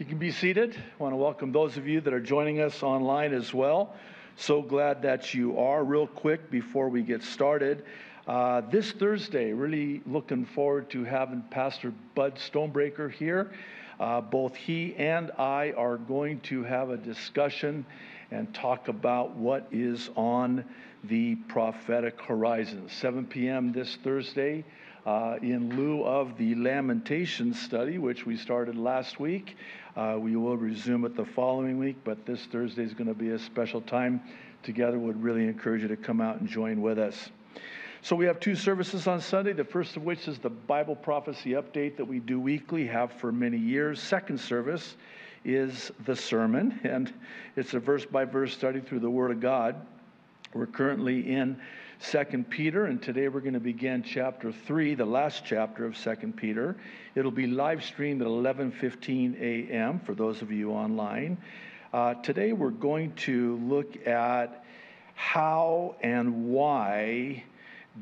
You can be seated. I want to welcome those of you that are joining us online as well. So glad that you are. Real quick before we get started, this Thursday, really looking forward to having Pastor Bud Stonebreaker here. Both he and I are going to have a discussion and talk about what is on the prophetic horizon. 7 p.m. this Thursday. In lieu of the Lamentations study, which we started last week, we will resume it the following week, but this Thursday is going to be a special time together. Would really encourage you to come out and join with us. So we have two services on Sunday, the first of which is the Bible Prophecy Update that we do weekly, have for many years. Second service is the sermon, and it's a verse-by-verse study through the Word of God. We're currently in 2 Peter, and today we're going to begin chapter 3, the last chapter of 2 Peter. It'll be live streamed at 11:15 a.m. for those of you online. Today we're going to look at how and why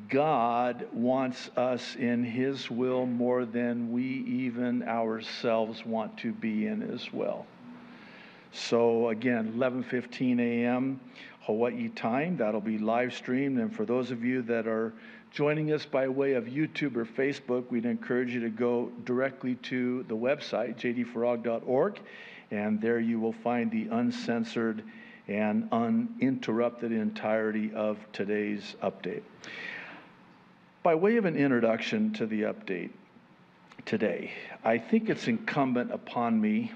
God wants us in His will more than we even ourselves want to be in His will. So again, 11:15 a.m. Hawaii time. That'll be live streamed. And for those of you that are joining us by way of YouTube or Facebook, we'd encourage you to go directly to the website, JDFarag.org, and there you will find the uncensored and uninterrupted entirety of today's update. By way of an introduction to the update today, I think it's incumbent upon me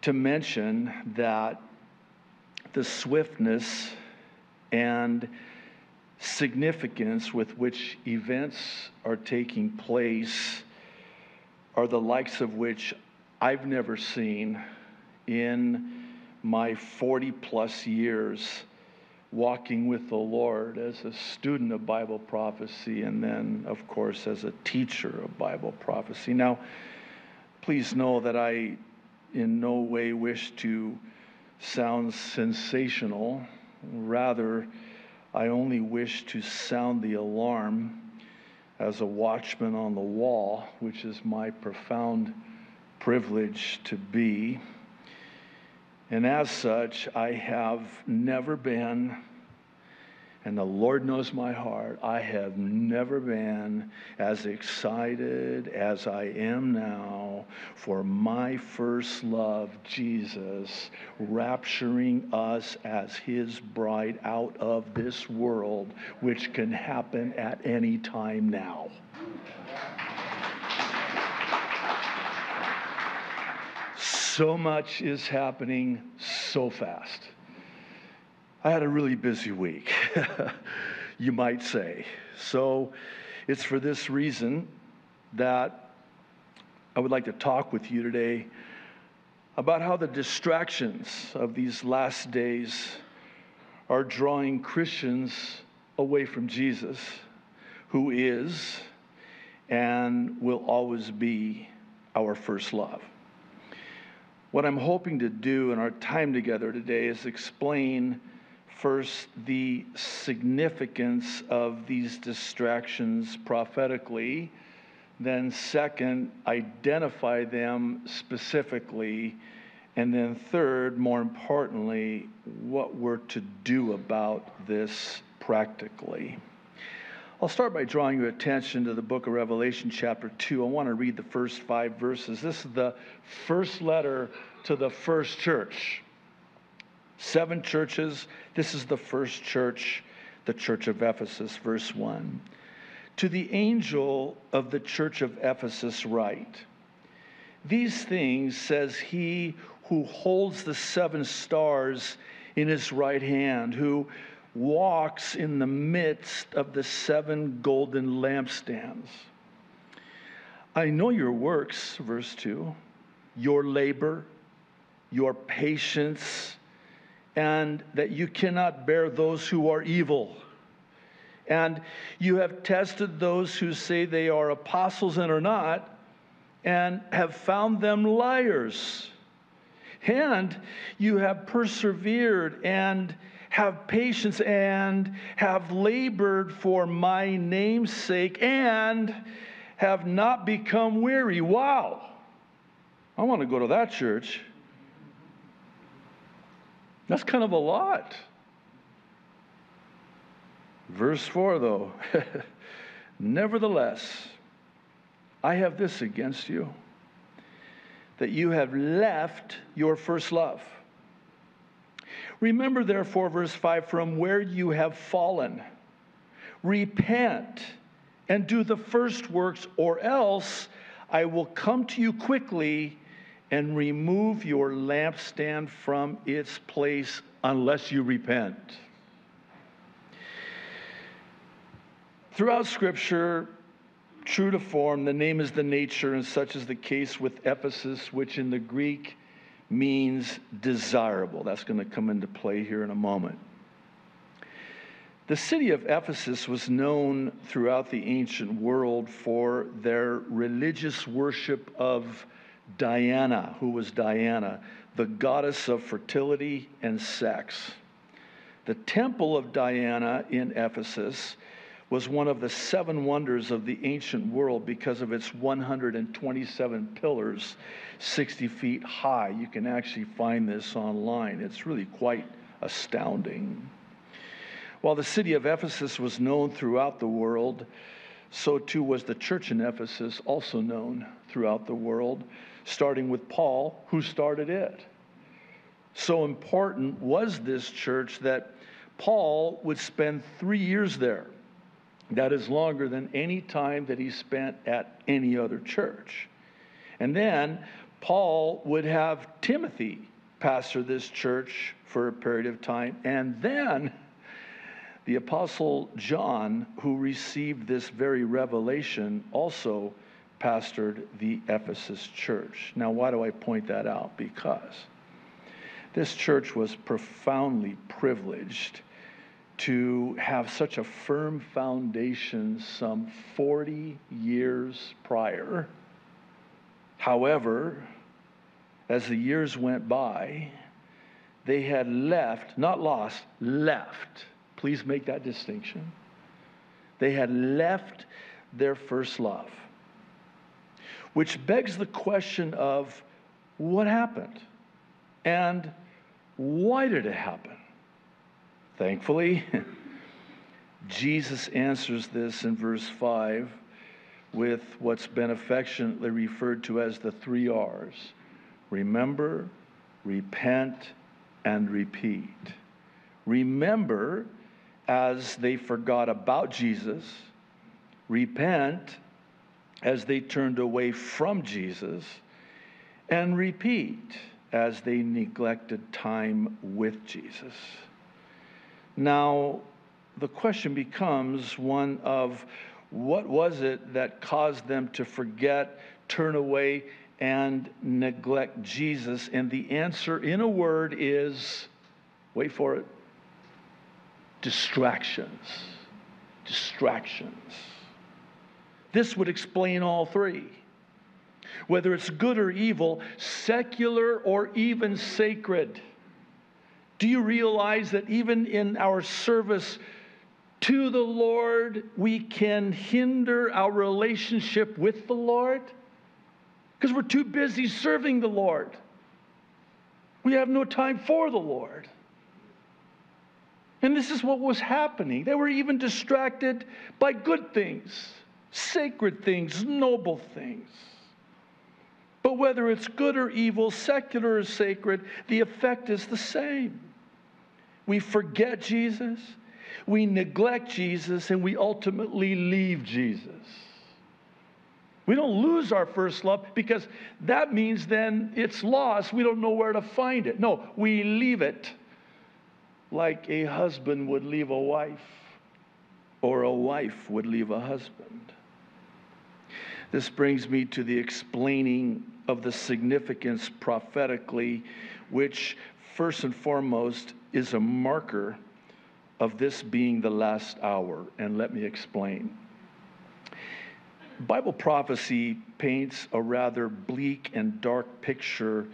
to mention that the swiftness and significance with which events are taking place are the likes of which I've never seen in my 40-plus years walking with the Lord as a student of Bible prophecy and then, of course, as a teacher of Bible prophecy. Now, please know that I in no way wish to sounds sensational. Rather, I only wish to sound the alarm as a watchman on the wall, which is my profound privilege to be. And as such, I have never been, and the Lord knows my heart, I have never been as excited as I am now for my first love, Jesus, rapturing us as His bride out of this world, which can happen at any time now. So much is happening so fast. I had a really busy week, you might say. So it's for this reason that I would like to talk with you today about how the distractions of these last days are drawing Christians away from Jesus, who is and will always be our first love. What I'm hoping to do in our time together today is explain first, the significance of these distractions prophetically. Then second, identify them specifically. And then third, more importantly, what we're to do about this practically. I'll start by drawing your attention to the book of Revelation chapter 2. I want to read the first 5 verses. This is the first letter to the first church. 7 churches. This is the first church, the church of Ephesus. Verse 1. To the angel of the church of Ephesus write, these things says he who holds the 7 stars in his right hand, who walks in the midst of the 7 golden lampstands. I know your works, verse 2, your labor, your patience, and that you cannot bear those who are evil. And you have tested those who say they are apostles and are not, and have found them liars. And you have persevered and have patience and have labored for my name's sake and have not become weary. Wow. I want to go to that church. That's kind of a lot. Verse 4, though. Nevertheless, I have this against you, that you have left your first love. Remember, therefore, verse 5, from where you have fallen. Repent and do the first works, or else I will come to you quickly and remove your lampstand from its place unless you repent. Throughout Scripture, true to form, the name is the nature, and such is the case with Ephesus, which in the Greek means desirable. That's going to come into play here in a moment. The city of Ephesus was known throughout the ancient world for their religious worship of Diana, who was Diana, the goddess of fertility and sex. The temple of Diana in Ephesus was one of the seven wonders of the ancient world because of its 127 pillars, 60 feet high. You can actually find this online. It's really quite astounding. While the city of Ephesus was known throughout the world, so too was the church in Ephesus, also known throughout the world, starting with Paul, who started it. So important was this church that Paul would spend 3 years there. That is longer than any time that he spent at any other church. And then Paul would have Timothy pastor this church for a period of time, and then the Apostle John, who received this very revelation, also pastored the Ephesus church. Now, why do I point that out? Because this church was profoundly privileged to have such a firm foundation some 40 years prior. However, as the years went by, they had left, not lost, left. Please make that distinction. They had left their first love, which begs the question of what happened and why did it happen? Thankfully, Jesus answers this in verse 5 with what's been affectionately referred to as the 3 R's. Remember, repent, and repeat. Remember, as they forgot about Jesus, repent as they turned away from Jesus, and repeat as they neglected time with Jesus. Now, the question becomes one of what was it that caused them to forget, turn away, and neglect Jesus? And the answer in a word is, wait for it, distractions. Distractions. This would explain all three. Whether it's good or evil, secular or even sacred. Do you realize that even in our service to the Lord, we can hinder our relationship with the Lord? Because we're too busy serving the Lord. We have no time for the Lord. And this is what was happening. They were even distracted by good things, sacred things, noble things. But whether it's good or evil, secular or sacred, the effect is the same. We forget Jesus, we neglect Jesus, and we ultimately leave Jesus. We don't lose our first love because that means then it's lost. We don't know where to find it. No, we leave it. Like a husband would leave a wife, or a wife would leave a husband. This brings me to the explaining of the significance prophetically, which first and foremost is a marker of this being the last hour. And let me explain. Bible prophecy paints a rather bleak and dark picture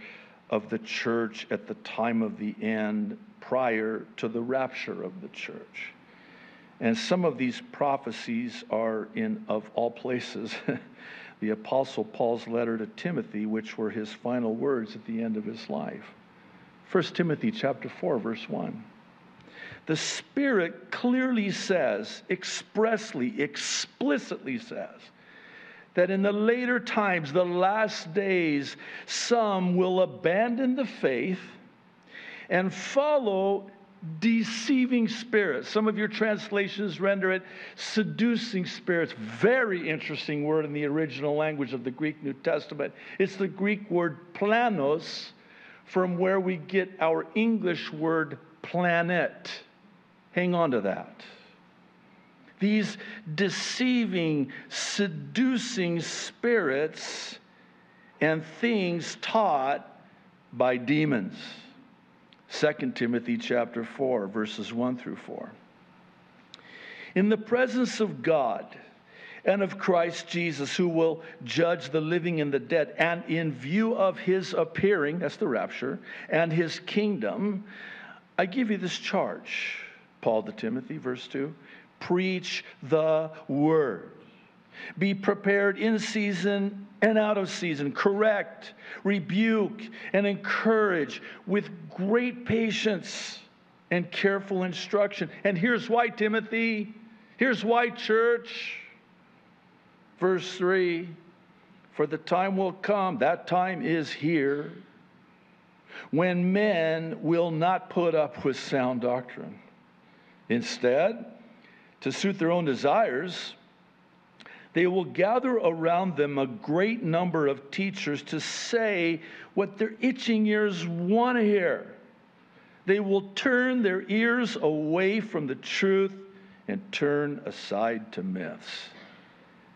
of the church at the time of the end, prior to the rapture of the church. And some of these prophecies are in, of all places, the Apostle Paul's letter to Timothy, which were his final words at the end of his life. 1 Timothy chapter 4, verse 1. The Spirit clearly says, expressly, explicitly says, that in the later times, the last days, some will abandon the faith and follow deceiving spirits. Some of your translations render it seducing spirits. Very interesting word in the original language of the Greek New Testament. It's the Greek word planos, from where we get our English word planet. Hang on to that. These deceiving, seducing spirits and things taught by demons. 2 Timothy chapter 4, verses 1 through 4. In the presence of God and of Christ Jesus, who will judge the living and the dead, and in view of his appearing, that's the rapture, and his kingdom, I give you this charge, Paul to Timothy, verse 2, preach the word. Be prepared in season and out of season. Correct, rebuke, and encourage with great patience and careful instruction. And here's why, Timothy. Here's why, church. Verse 3, for the time will come, that time is here, when men will not put up with sound doctrine. Instead, to suit their own desires, they will gather around them a great number of teachers to say what their itching ears want to hear. They will turn their ears away from the truth and turn aside to myths.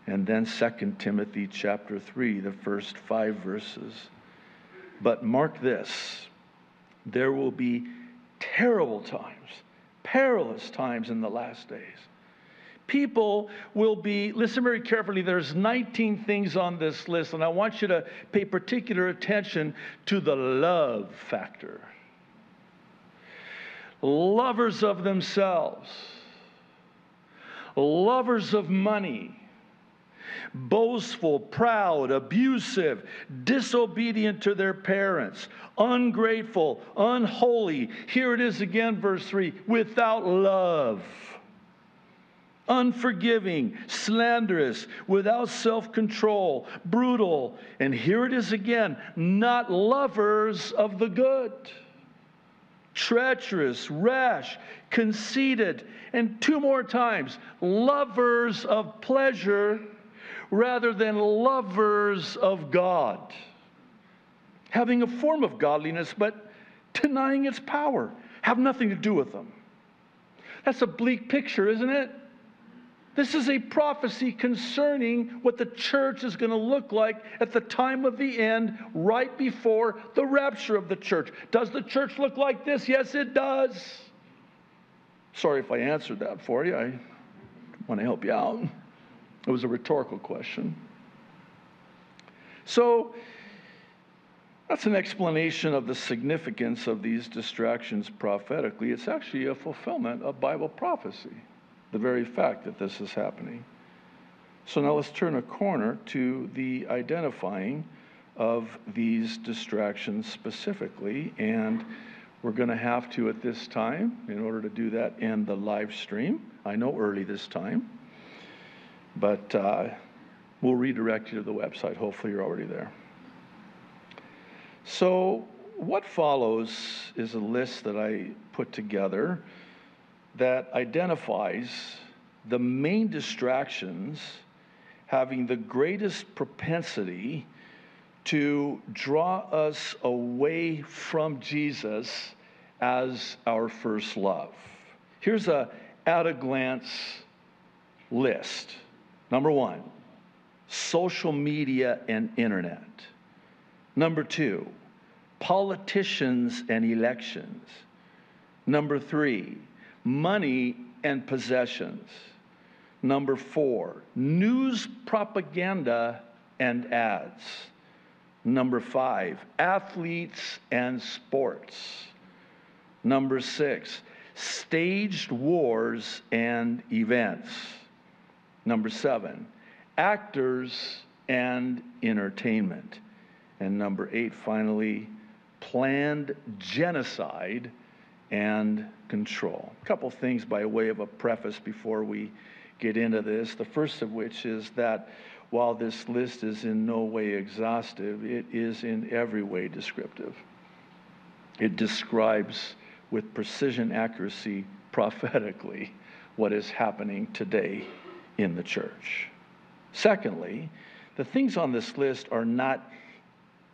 And then 2 Timothy chapter 3, the first 5 verses. But mark this, there will be terrible times, perilous times in the last days. People will be, listen very carefully, there's 19 things on this list, and I want you to pay particular attention to the love factor. Lovers of themselves, lovers of money, boastful, proud, abusive, disobedient to their parents, ungrateful, unholy. Here it is again, verse 3, without love. Unforgiving, slanderous, without self-control, brutal, and here it is again, not lovers of the good, treacherous, rash, conceited, and 2 more times, lovers of pleasure rather than lovers of God, having a form of godliness but denying its power, have nothing to do with them. That's a bleak picture, isn't it? This is a prophecy concerning what the church is going to look like at the time of the end, right before the rapture of the church. Does the church look like this? Yes, it does. Sorry if I answered that for you. I want to help you out. It was a rhetorical question. So that's an explanation of the significance of these distractions prophetically. It's actually a fulfillment of Bible prophecy. The very fact that this is happening. So now let's turn a corner to the identifying of these distractions specifically, and we're going to have to at this time, in order to do that, end the live stream. I know early this time, but we'll redirect you to the website. Hopefully you're already there. So what follows is a list that I put together that identifies the main distractions having the greatest propensity to draw us away from Jesus as our first love. Here's a at-a-glance list. Number 1, social media and internet. Number 2, politicians and elections. Number 3, money and possessions. Number 4, news, propaganda, and ads. Number 5, athletes and sports. Number 6, staged wars and events. Number 7, actors and entertainment. And number 8, finally, planned genocide and control. A couple things by way of a preface before we get into this. The first of which is that while this list is in no way exhaustive, it is in every way descriptive. It describes with precision accuracy prophetically what is happening today in the church. Secondly, the things on this list are not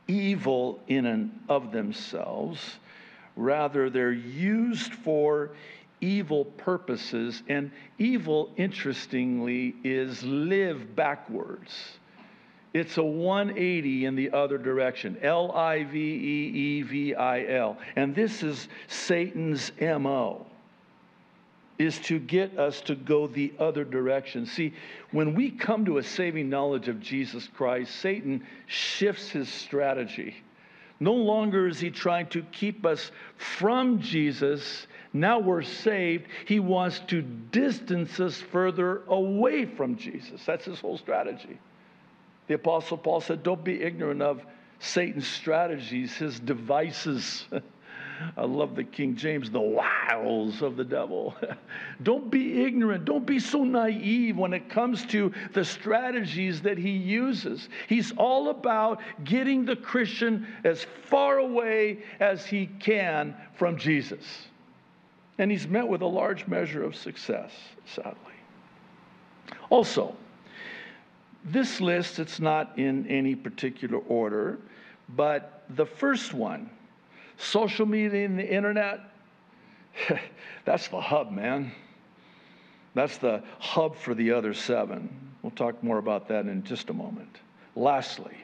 evil in and of themselves. Rather, they're used for evil purposes, and evil, interestingly, is live backwards. It's a 180 in the other direction, L-I-V-E-E-V-I-L. And this is Satan's MO, is to get us to go the other direction. See, when we come to a saving knowledge of Jesus Christ, Satan shifts his strategy. No longer is he trying to keep us from Jesus. Now we're saved. He wants to distance us further away from Jesus. That's his whole strategy. The Apostle Paul said, don't be ignorant of Satan's strategies, his devices. I love the King James, the wiles of the devil. Don't be ignorant. Don't be so naive when it comes to the strategies that he uses. He's all about getting the Christian as far away as he can from Jesus. And he's met with a large measure of success, sadly. Also, this list, it's not in any particular order, but the first one, social media and the internet, that's the hub, man. That's the hub for the other 7. We'll talk more about that in just a moment. Lastly,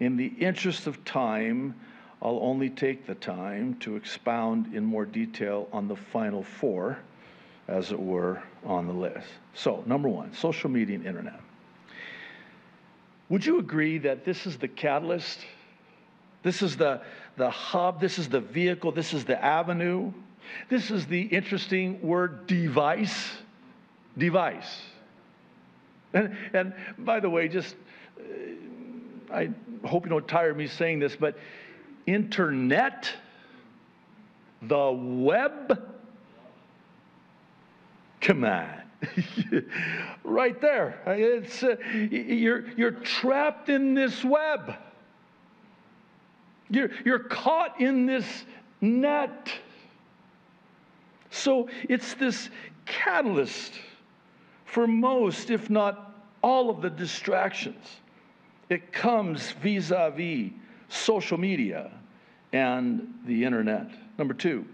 in the interest of time, I'll only take the time to expound in more detail on the final 4, as it were, on the list. So, number 1, social media and internet. Would you agree that this is the catalyst? This is the hub, this is the vehicle, this is the avenue. This is the interesting word, device. Device. And by the way, just, I hope you don't tire of me saying this, but internet, the web, come on. Right there. It's, you're trapped in this web. You're caught in this net. So it's this catalyst for most, if not all, of the distractions. It comes vis-a-vis social media and the internet. Number 2,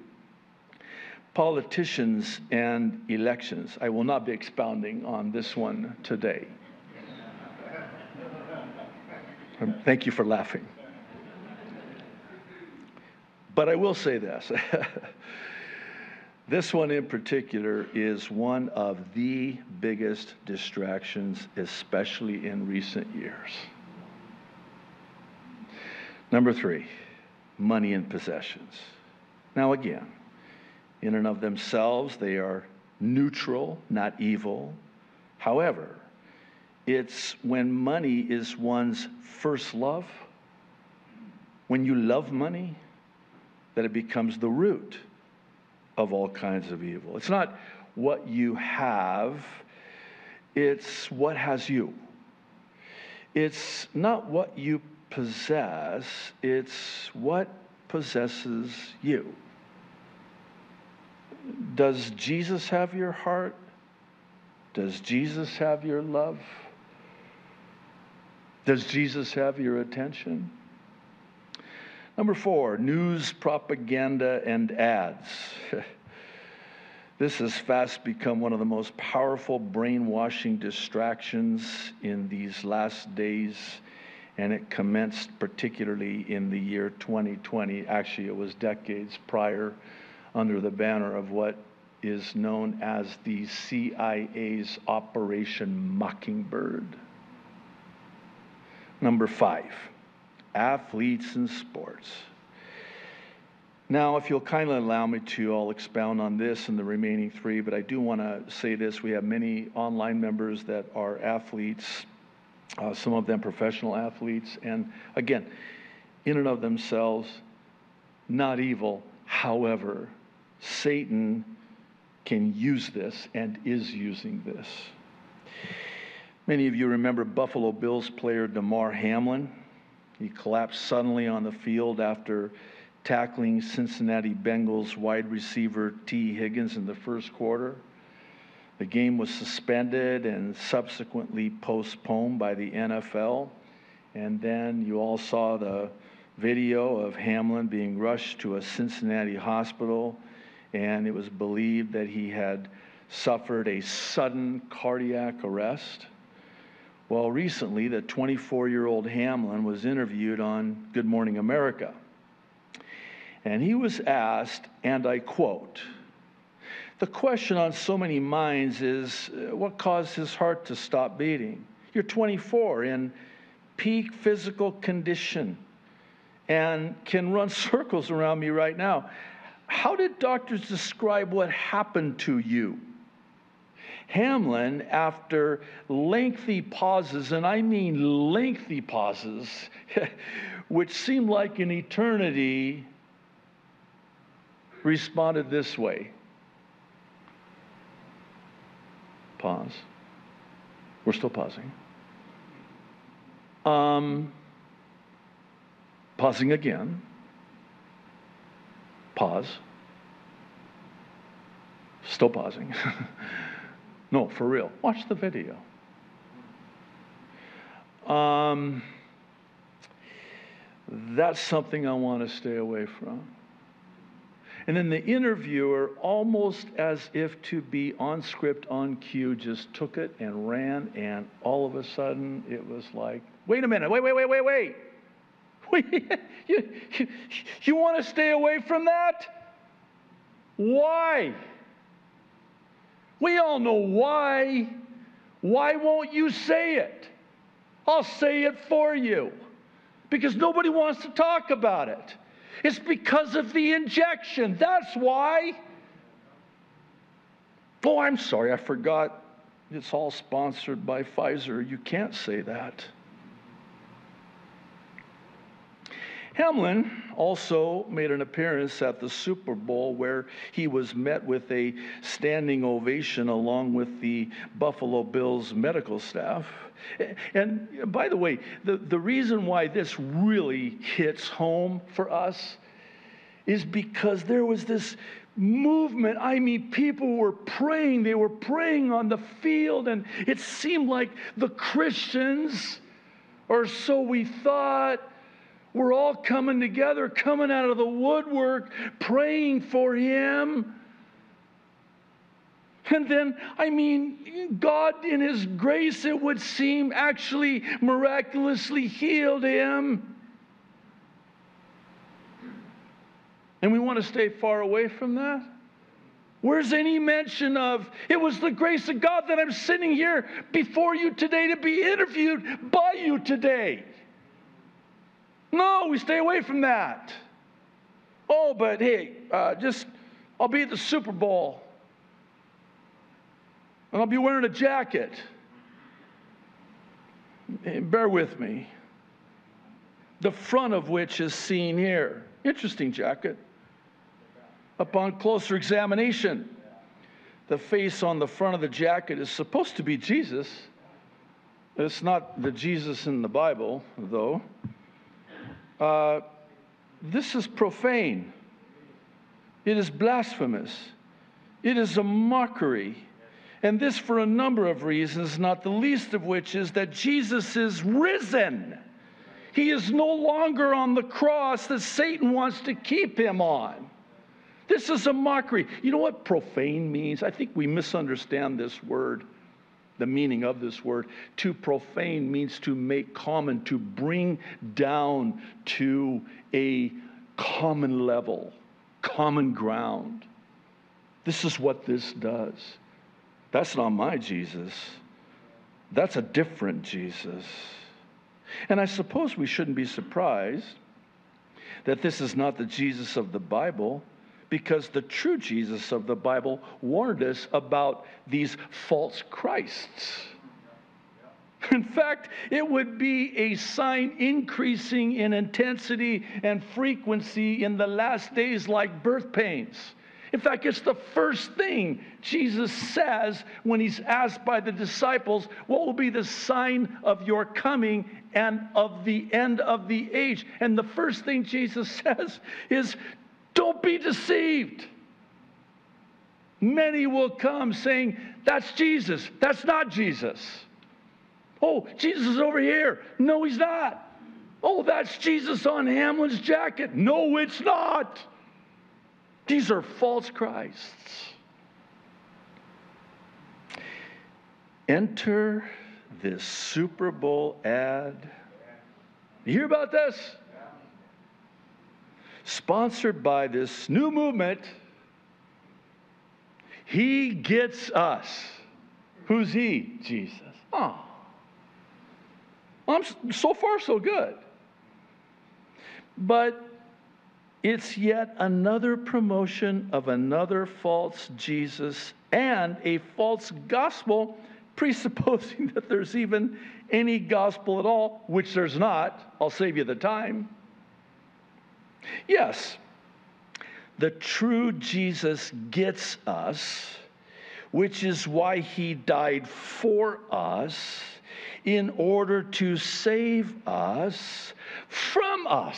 politicians and elections. I will not be expounding on this one today. Thank you for laughing. But I will say this, this one in particular is one of the biggest distractions, especially in recent years. Number 3, money and possessions. Now again, in and of themselves, they are neutral, not evil. However, it's when money is one's first love, when you love money, that it becomes the root of all kinds of evil. It's not what you have, it's what has you. It's not what you possess, it's what possesses you. Does Jesus have your heart? Does Jesus have your love? Does Jesus have your attention? Number 4, news, propaganda, and ads. This has fast become one of the most powerful brainwashing distractions in these last days, and it commenced particularly in the year 2020. Actually, it was decades prior under the banner of what is known as the CIA's Operation Mockingbird. Number 5. Athletes and sports. Now, if you'll kindly allow me to, I'll expound on this and the remaining 3, but I do want to say this. We have many online members that are athletes, some of them professional athletes. And again, in and of themselves, not evil. However, Satan can use this and is using this. Many of you remember Buffalo Bills player Damar Hamlin. He collapsed suddenly on the field after tackling Cincinnati Bengals wide receiver T. Higgins in the first quarter. The game was suspended and subsequently postponed by the NFL. And then you all saw the video of Hamlin being rushed to a Cincinnati hospital, and it was believed that he had suffered a sudden cardiac arrest. Well, recently, the 24-year-old Hamlin was interviewed on Good Morning America. And he was asked, and I quote, "The question on so many minds is, what caused his heart to stop beating? You're 24, in peak physical condition, and can run circles around me right now. How did doctors describe what happened to you?" Hamlin, after lengthy pauses, and I mean lengthy pauses, which seemed like an eternity, responded this way. Pause. We're still pausing. Pausing again. Pause. Still pausing. No, for real. Watch the video. That's something I want to stay away from. And then the interviewer, almost as if to be on script, on cue, just took it and ran, and all of a sudden it was like, wait a minute, wait. You want to stay away from that? Why? We all know why. Why won't you say it? I'll say it for you. Because nobody wants to talk about it. It's because of the injection. That's why. Oh, I'm sorry, I forgot. It's all sponsored by Pfizer. You can't say that. Hamlin also made an appearance at the Super Bowl, where he was met with a standing ovation along with the Buffalo Bills medical staff. And by the way, the reason why this really hits home for us is because there was this movement. I mean, people were praying. They were praying on the field, and it seemed like the Christians, or so we thought, we're all coming together, coming out of the woodwork, praying for him. And then, I mean, God in his grace, it would seem, actually miraculously healed him. And we want to stay far away from that? Where's any mention of, it was the grace of God that I'm sitting here before you today to be interviewed by you today? No, we stay away from that. Oh, but hey, I'll be at the Super Bowl. And I'll be wearing a jacket. Bear with me. The front of which is seen here. Interesting jacket. Upon closer examination, the face on the front of the jacket is supposed to be Jesus. It's not the Jesus in the Bible, though. This is profane. It is blasphemous. It is a mockery. And this for a number of reasons, not the least of which is that Jesus is risen. He is no longer on the cross that Satan wants to keep him on. This is a mockery. You know what profane means? I think we misunderstand this word, the meaning of this word. To profane means to make common, to bring down to a common level, common ground. This is what this does. That's not my Jesus. That's a different Jesus. And I suppose we shouldn't be surprised that this is not the Jesus of the Bible, because the true Jesus of the Bible warned us about these false Christs. In fact, it would be a sign increasing in intensity and frequency in the last days like birth pains. In fact, it's the first thing Jesus says when he's asked by the disciples, what will be the sign of your coming and of the end of the age? And the first thing Jesus says is, don't be deceived. Many will come saying, that's Jesus. That's not Jesus. Oh, Jesus is over here. No, he's not. Oh, that's Jesus on Hamlin's jacket. No, it's not. These are false Christs. Enter this Super Bowl ad. You hear about this? Sponsored by this new movement. He gets us. Who's he? Jesus. Oh. So far, so good. But it's yet another promotion of another false Jesus and a false gospel, presupposing that there's even any gospel at all, which there's not. I'll save you the time. Yes, the true Jesus gets us, which is why he died for us, in order to save us from us.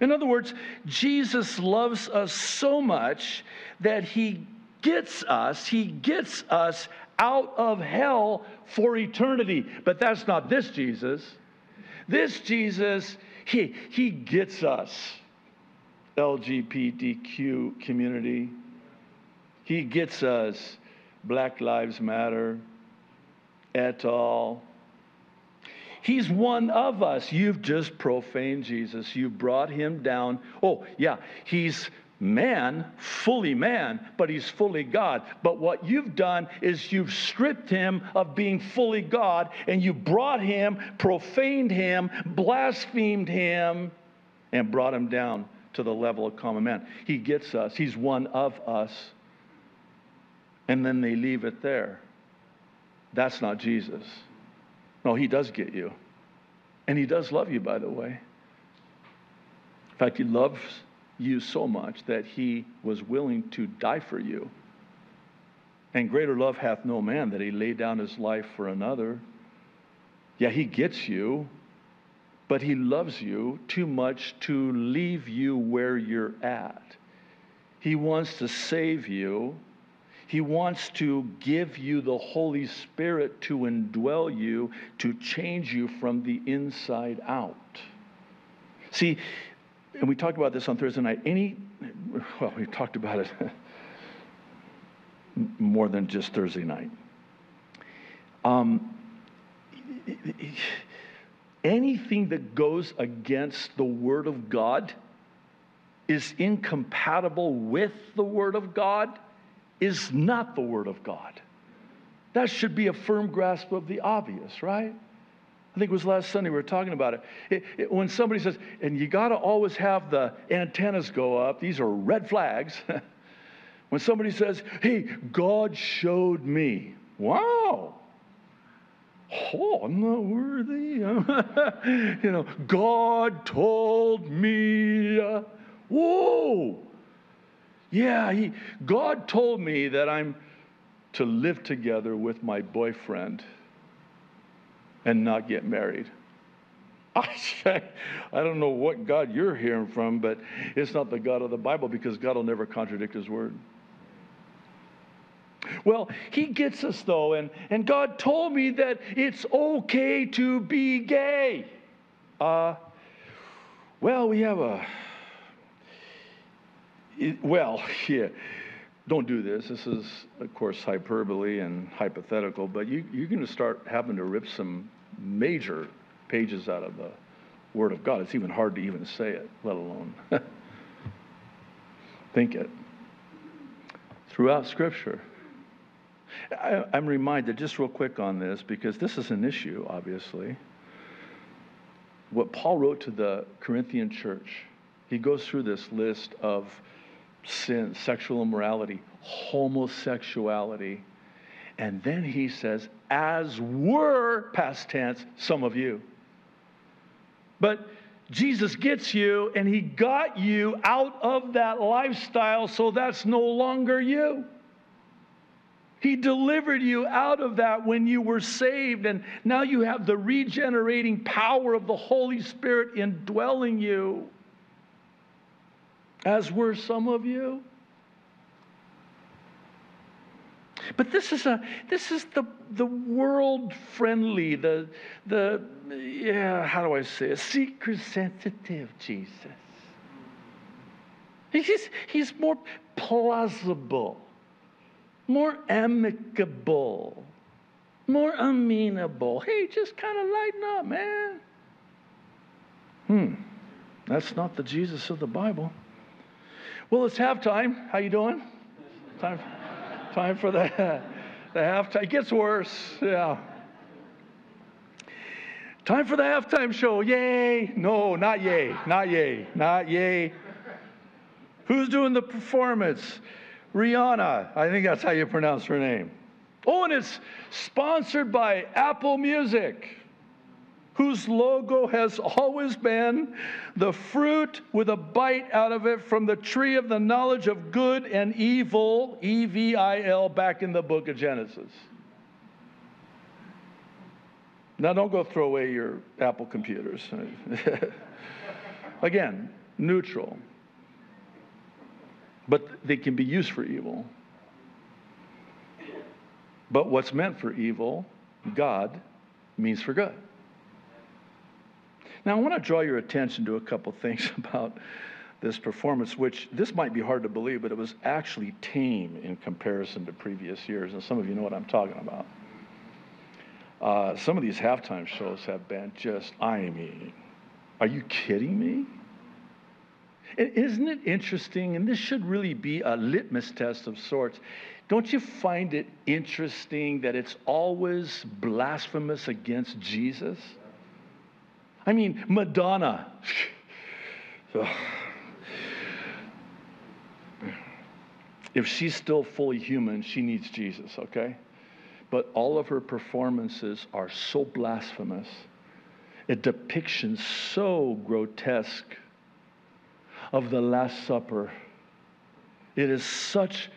In other words, Jesus loves us so much that he gets us out of hell for eternity. But that's not this Jesus. This Jesus, he gets us, LGBTQ community. He gets us, Black Lives Matter, et al. He's one of us. You've just profaned Jesus. You brought him down. Oh, yeah, he's man, fully man, but he's fully God. But what you've done is you've stripped him of being fully God, and you brought him, profaned him, blasphemed him, and brought him down to the level of common man. He gets us. He's one of us. And then they leave it there. That's not Jesus. No, he does get you. And he does love you, by the way. In fact, he loves you so much that he was willing to die for you. And greater love hath no man that he lay down his life for another. Yeah, he gets you, but he loves you too much to leave you where you're at. He wants to save you. He wants to give you the Holy Spirit to indwell you, to change you from the inside out. See, and we talked about this on Thursday night. We talked about it more than just Thursday night. Anything that goes against the Word of God is incompatible with the Word of God. Is not the Word of God. That should be a firm grasp of the obvious, right? I think it was last Sunday we were talking about it. When somebody says, and you got to always have the antennas go up, these are red flags. When somebody says, hey, God showed me. Wow. Oh, I'm not worthy. You know, God told me. Whoa. Yeah, God told me that I'm to live together with my boyfriend and not get married. I don't know what God you're hearing from, but it's not the God of the Bible, because God will never contradict his word. Well, he gets us, though, and God told me that it's okay to be gay. Don't do this. This is, of course, hyperbole and hypothetical, but you're going to start having to rip some major pages out of the Word of God. It's even hard to even say it, let alone think it. Throughout Scripture. I'm reminded, just real quick on this, because this is an issue, obviously. What Paul wrote to the Corinthian church, he goes through this list of sins, sexual immorality, homosexuality, and then he says, as were, past tense, some of you. But Jesus gets you, and he got you out of that lifestyle, so that's no longer you. He delivered you out of that when you were saved, and now you have the regenerating power of the Holy Spirit indwelling you, as were some of you. But this is the world-friendly, secret-sensitive Jesus. He's more plausible, more amicable, more amenable. Hey, just kind of lighten up, man. That's not the Jesus of the Bible. Well, it's halftime. How you doing? Time for the halftime. It gets worse. Yeah. Time for the halftime show. Yay. No, not yay. Not yay. Not yay. Who's doing the performance? Rihanna. I think that's how you pronounce her name. Oh, and it's sponsored by Apple Music, whose logo has always been the fruit with a bite out of it from the tree of the knowledge of good and evil, E-V-I-L, back in the book of Genesis. Now, don't go throw away your Apple computers. Again, neutral. But they can be used for evil. But what's meant for evil, God means for good. Now, I want to draw your attention to a couple things about this performance, which this might be hard to believe, but it was actually tame in comparison to previous years. And some of you know what I'm talking about. Some of these halftime shows have been just, are you kidding me? And isn't it interesting? And this should really be a litmus test of sorts. Don't you find it interesting that it's always blasphemous against Jesus? I mean, Madonna. If she's still fully human, she needs Jesus, okay? But all of her performances are so blasphemous, a depiction so grotesque of the Last Supper. It is such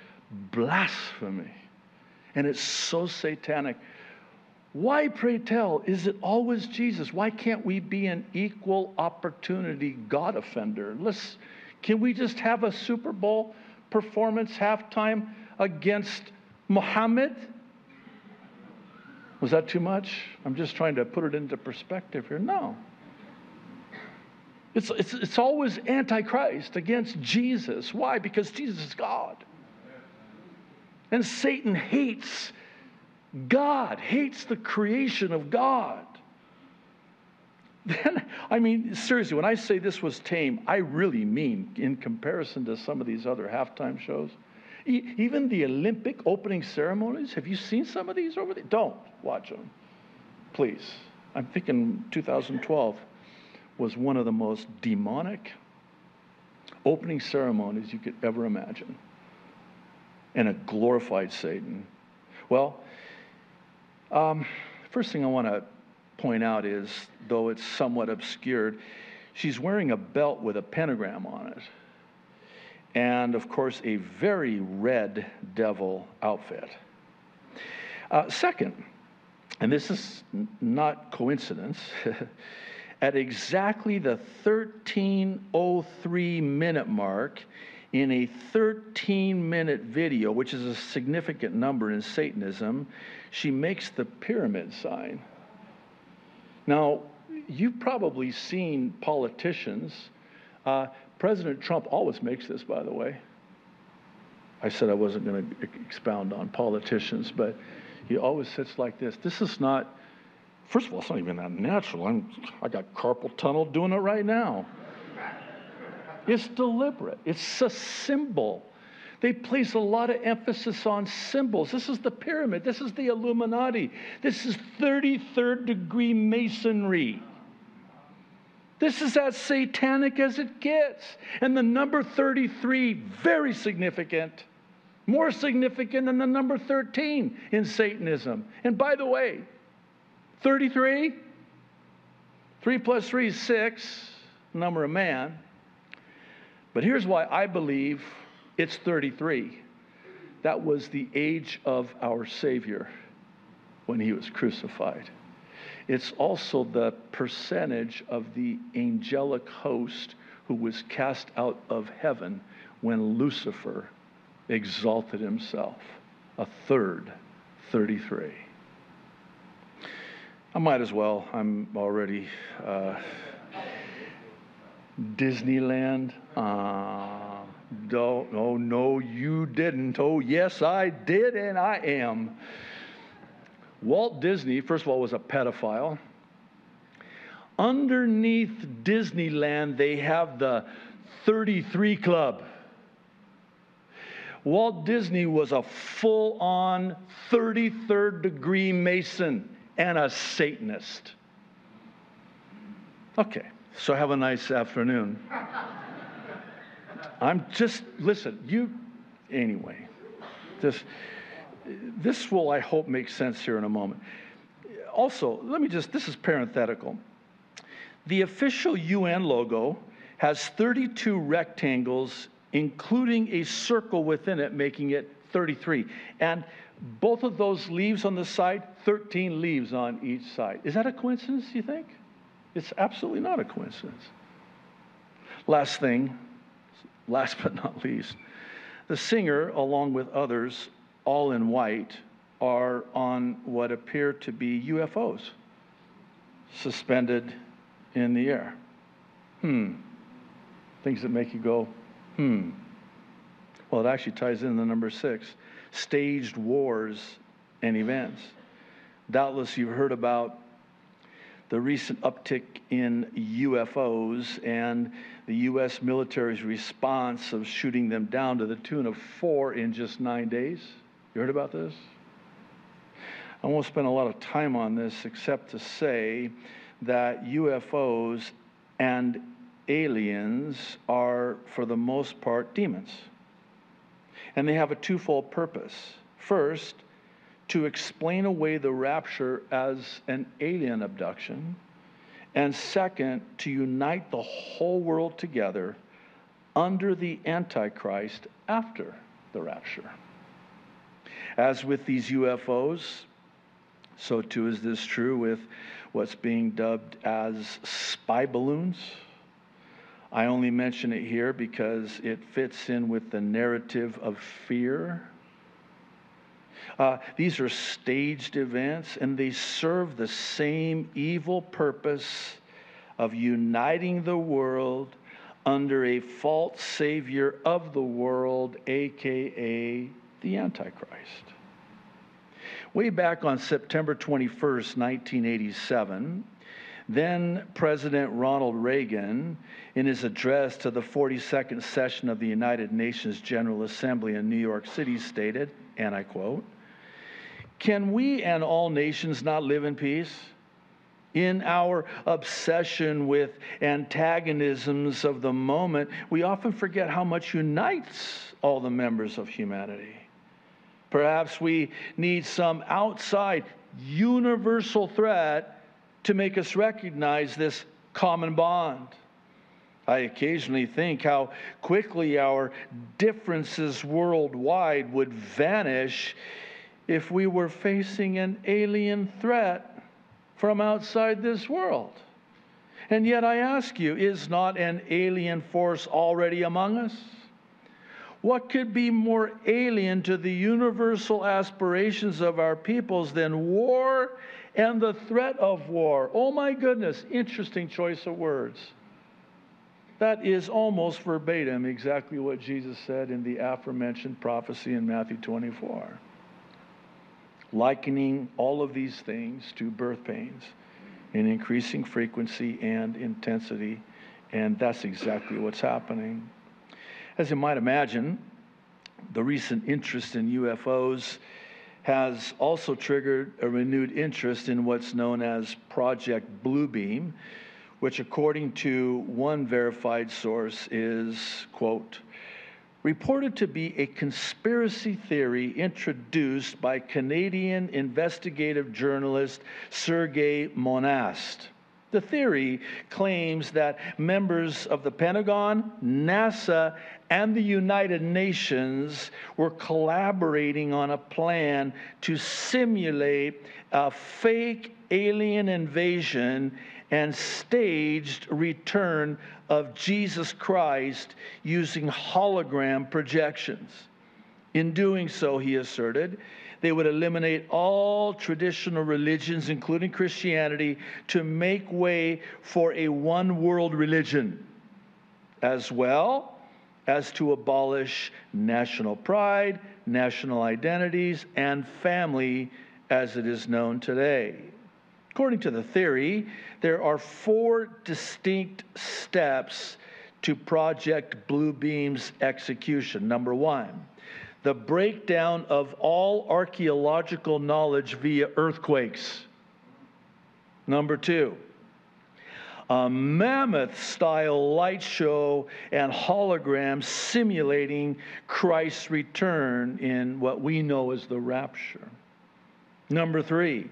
blasphemy, and it's so satanic. Why, pray tell, is it always Jesus? Why can't we be an equal opportunity God offender? Can we just have a Super Bowl performance halftime against Muhammad? Was that too much? I'm just trying to put it into perspective here. No. It's always antichrist against Jesus. Why? Because Jesus is God. And Satan hates God, hates the creation of God. Seriously, when I say this was tame, I really mean in comparison to some of these other halftime shows. Even the Olympic opening ceremonies, have you seen some of these over there? Don't watch them, please. I'm thinking 2012 was one of the most demonic opening ceremonies you could ever imagine. And it glorified Satan. Well, first thing I want to point out is, though it's somewhat obscured, she's wearing a belt with a pentagram on it. And, of course, a very red devil outfit. Second, and this is not coincidence, at exactly the 13:03 mark, in a 13-minute video, which is a significant number in Satanism, she makes the pyramid sign. Now, you've probably seen politicians. President Trump always makes this, by the way. I said I wasn't going to expound on politicians, but he always sits like this. This is not, first of all, it's not even that natural. I got carpal tunnel doing it right now. It's deliberate. It's a symbol. They place a lot of emphasis on symbols. This is the pyramid. This is the Illuminati. This is 33rd degree masonry. This is as satanic as it gets. And the number 33, very significant more significant than the number 13 in Satanism. And by the way, 33, 3 plus 3 is 6, number of man. But here's why I believe it's 33. That was the age of our Savior when he was crucified. It's also the percentage of the angelic host who was cast out of heaven when Lucifer exalted himself. A third, 33. I might as well. I'm already Disneyland. Don't. Oh, no, you didn't. Oh, yes, I did, and I am. Walt Disney, first of all, was a pedophile. Underneath Disneyland, they have the 33 Club. Walt Disney was a full-on 33rd degree Mason and a Satanist. Okay, so have a nice afternoon. I'm just, listen, you, anyway, this will, I hope, make sense here in a moment. Also, let me just, this is parenthetical. The official UN logo has 32 rectangles, including a circle within it, making it 33. And both of those leaves on the side, 13 leaves on each side. Is that a coincidence, do you think? It's absolutely not a coincidence. Last thing, last but not least, the singer, along with others, all in white, are on what appear to be UFOs, suspended in the air. Things that make you go, Well, it actually ties in to number 6, staged wars and events. Doubtless you've heard about the recent uptick in UFOs and the U.S. military's response of shooting them down to the tune of 4 in just 9 days. You heard about this? I won't spend a lot of time on this except to say that UFOs and aliens are, for the most part, demons. And they have a twofold purpose. First, to explain away the rapture as an alien abduction. And second, to unite the whole world together under the Antichrist after the rapture. As with these UFOs, so too is this true with what's being dubbed as spy balloons. I only mention it here because it fits in with the narrative of fear. These are staged events, and they serve the same evil purpose of uniting the world under a false savior of the world, a.k.a. the Antichrist. Way back on September 21st, 1987, then President Ronald Reagan, in his address to the 42nd session of the United Nations General Assembly in New York City, stated, and I quote, "Can we and all nations not live in peace? In our obsession with antagonisms of the moment, we often forget how much unites all the members of humanity. Perhaps we need some outside universal threat to make us recognize this common bond. I occasionally think how quickly our differences worldwide would vanish if we were facing an alien threat from outside this world. And yet I ask you, is not an alien force already among us? What could be more alien to the universal aspirations of our peoples than war and the threat of war?" Oh my goodness, interesting choice of words. That is almost verbatim exactly what Jesus said in the aforementioned prophecy in Matthew 24, likening all of these things to birth pains in increasing frequency and intensity, and that's exactly what's happening. As you might imagine, the recent interest in UFOs has also triggered a renewed interest in what's known as Project Blue Beam, which according to one verified source is, quote, reported to be a conspiracy theory introduced by Canadian investigative journalist Sergei Monast. The theory claims that members of the Pentagon, NASA, and the United Nations were collaborating on a plan to simulate a fake alien invasion and staged return of Jesus Christ using hologram projections. In doing so, he asserted, they would eliminate all traditional religions, including Christianity, to make way for a one-world religion, as well as to abolish national pride, national identities, and family as it is known today. According to the theory, there are four distinct steps to Project Blue Beam's execution. Number one, the breakdown of all archaeological knowledge via earthquakes. Number two, a mammoth-style light show and holograms simulating Christ's return in what we know as the rapture. Number three,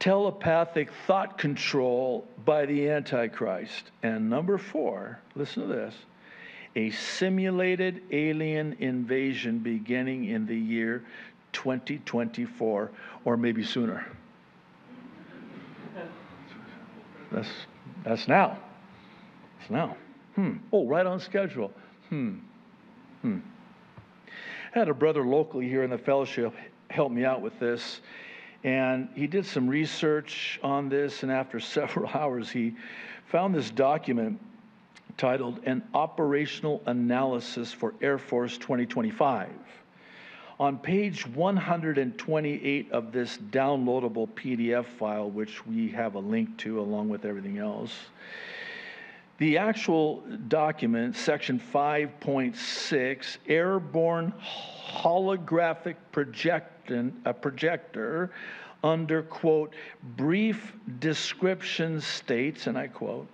telepathic thought control by the Antichrist. And number four, listen to this, a simulated alien invasion beginning in the year 2024, or maybe sooner. That's now. It's now. Oh, right on schedule. I had a brother locally here in the fellowship help me out with this, and he did some research on this, and after several hours, he found this document titled An Operational Analysis for Air Force 2025. On page 128 of this downloadable PDF file, which we have a link to along with everything else, the actual document, section 5.6, Airborne Holographic Projector, under, quote, brief description states, and I quote,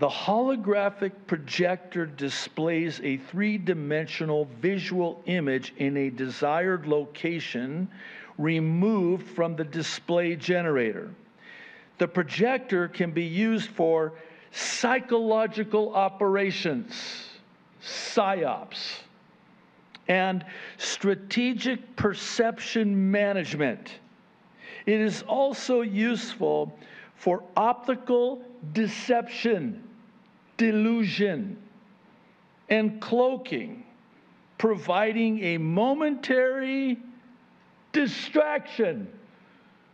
the holographic projector displays a three-dimensional visual image in a desired location removed from the display generator. The projector can be used for psychological operations, psyops, and strategic perception management. It is also useful for optical deception, delusion, and cloaking, providing a momentary distraction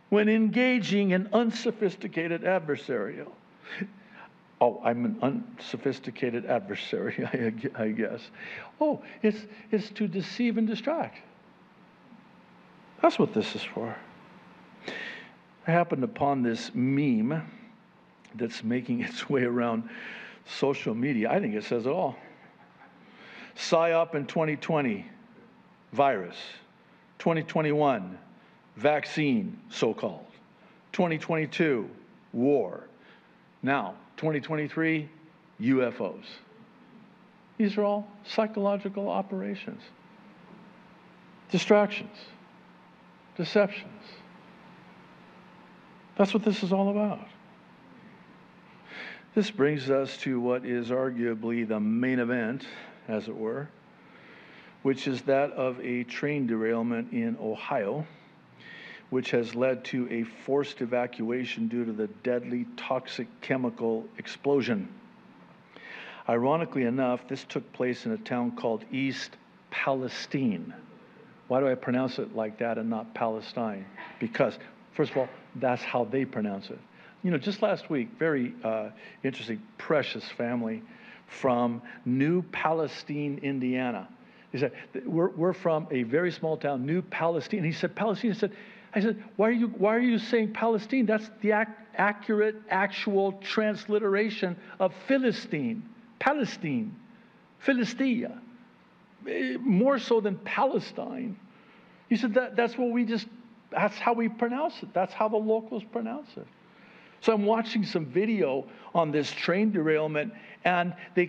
when engaging an unsophisticated adversary. Oh, I'm an unsophisticated adversary, I guess. Oh, it's to deceive and distract. That's what this is for. I happened upon this meme that's making its way around social media. I think it says it all. PSYOP in 2020, virus. 2021, vaccine, so-called. 2022, war. Now, 2023, UFOs. These are all psychological operations. Distractions. Deceptions. That's what this is all about. This brings us to what is arguably the main event, as it were, which is that of a train derailment in Ohio, which has led to a forced evacuation due to the deadly toxic chemical explosion. Ironically enough, this took place in a town called East Palestine. Why do I pronounce it like that and not Palestine? Because, first of all, that's how they pronounce it. You know, just last week, very interesting, precious family from New Palestine, Indiana. He said, we're from a very small town, New Palestine. And he said, Palestine. I said, why are you saying Palestine? That's the accurate, actual transliteration of Philistine, Palestine, Philistia, more so than Palestine. He said, that's how we pronounce it. That's how the locals pronounce it. So I'm watching some video on this train derailment, and they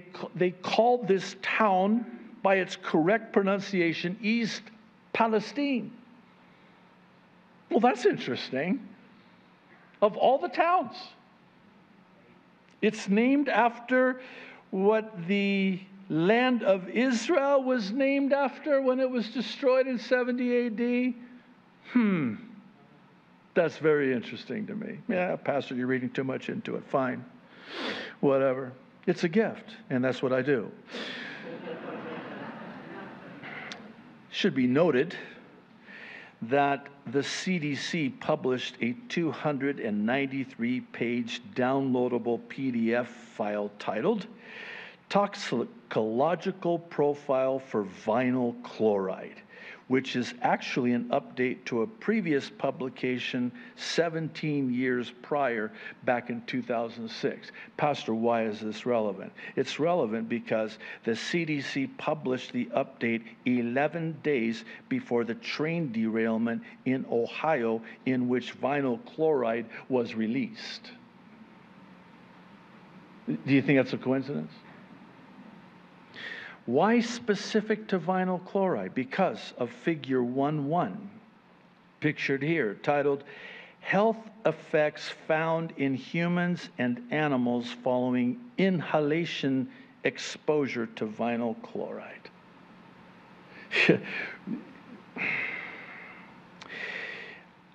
called this town by its correct pronunciation, East Palestine. Well, that's interesting. Of all the towns, it's named after what the land of Israel was named after when it was destroyed in 70 AD. That's very interesting to me. Yeah, Pastor, you're reading too much into it. Fine. Whatever. It's a gift, and that's what I do. Should be noted that the CDC published a 293-page downloadable PDF file titled Toxicological Profile for Vinyl Chloride, which is actually an update to a previous publication 17 years prior, back in 2006. Pastor, why is this relevant? It's relevant because the CDC published the update 11 days before the train derailment in Ohio, in which vinyl chloride was released. Do you think that's a coincidence? Why specific to vinyl chloride? Because of figure 1.1, pictured here, titled Health Effects Found in Humans and Animals Following Inhalation Exposure to Vinyl Chloride.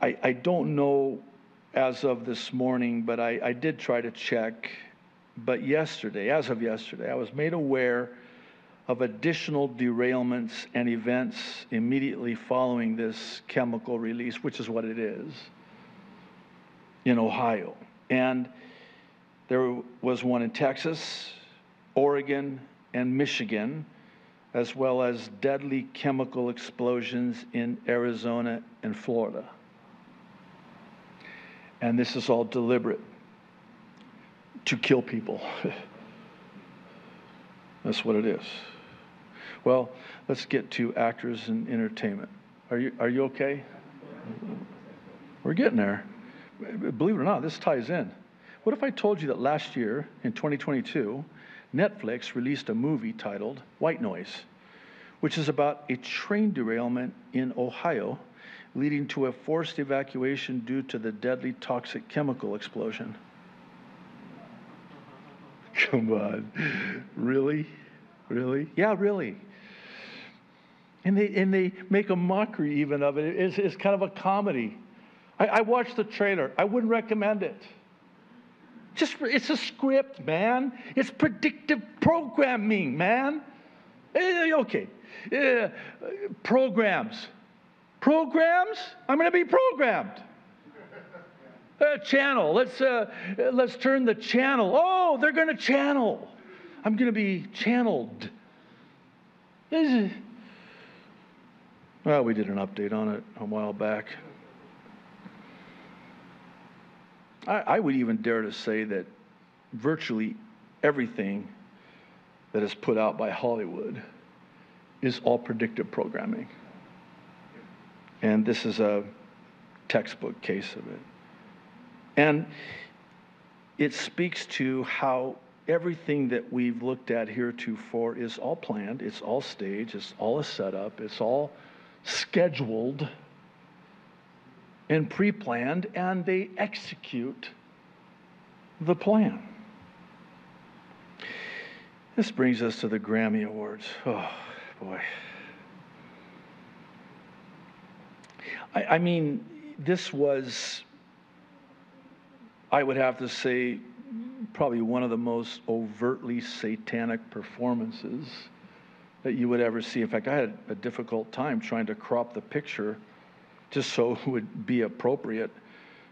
I don't know as of this morning, but I did try to check. But yesterday, as of yesterday, I was made aware of additional derailments and events immediately following this chemical release, which is what it is, in Ohio. And there was one in Texas, Oregon, and Michigan, as well as deadly chemical explosions in Arizona and Florida. And this is all deliberate to kill people. That's what it is. Well, let's get to actors and entertainment. Are you okay? We're getting there. Believe it or not, this ties in. What if I told you that last year, in 2022, Netflix released a movie titled White Noise, which is about a train derailment in Ohio, leading to a forced evacuation due to the deadly toxic chemical explosion? Come on. Really? Really? Yeah, really. And they make a mockery even of it. It's kind of a comedy. I watched the trailer. I wouldn't recommend it. It's a script, man. It's predictive programming, man. Okay. Programs. Programs? I'm going to be programmed. Channel. Let's turn the channel. Oh, they're going to channel. I'm going to be channeled. Well, we did an update on it a while back. I would even dare to say that virtually everything that is put out by Hollywood is all predictive programming. And this is a textbook case of it. And it speaks to how everything that we've looked at heretofore is all planned, it's all staged, it's all a setup, it's all scheduled and pre-planned, and they execute the plan. This brings us to the Grammy Awards. Oh, boy. I mean, this was, I would have to say, probably one of the most overtly satanic performances that you would ever see. In fact, I had a difficult time trying to crop the picture just so it would be appropriate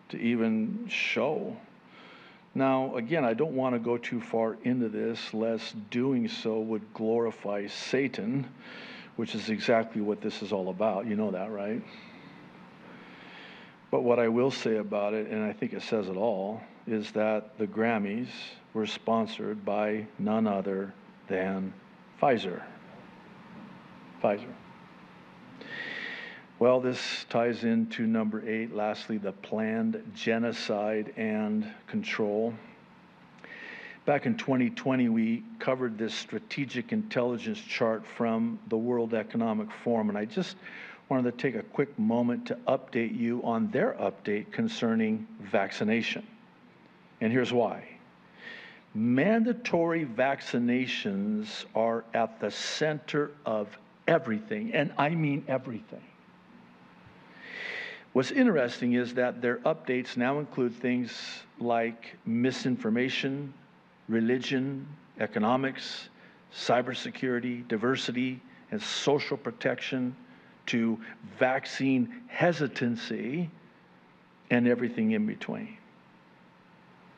to even show. Now, again, I don't want to go too far into this, lest doing so would glorify Satan, which is exactly what this is all about. You know that, right? But what I will say about it, and I think it says it all, is that the Grammys were sponsored by none other than Pfizer. Well, this ties into number 8. Lastly, the planned genocide and control. Back in 2020, we covered this strategic intelligence chart from the World Economic Forum, and I just wanted to take a quick moment to update you on their update concerning vaccination. And here's why. Mandatory vaccinations are at the center of everything, and I mean everything. What's interesting is that their updates now include things like misinformation, religion, economics, cybersecurity, diversity, and social protection, to vaccine hesitancy, and everything in between.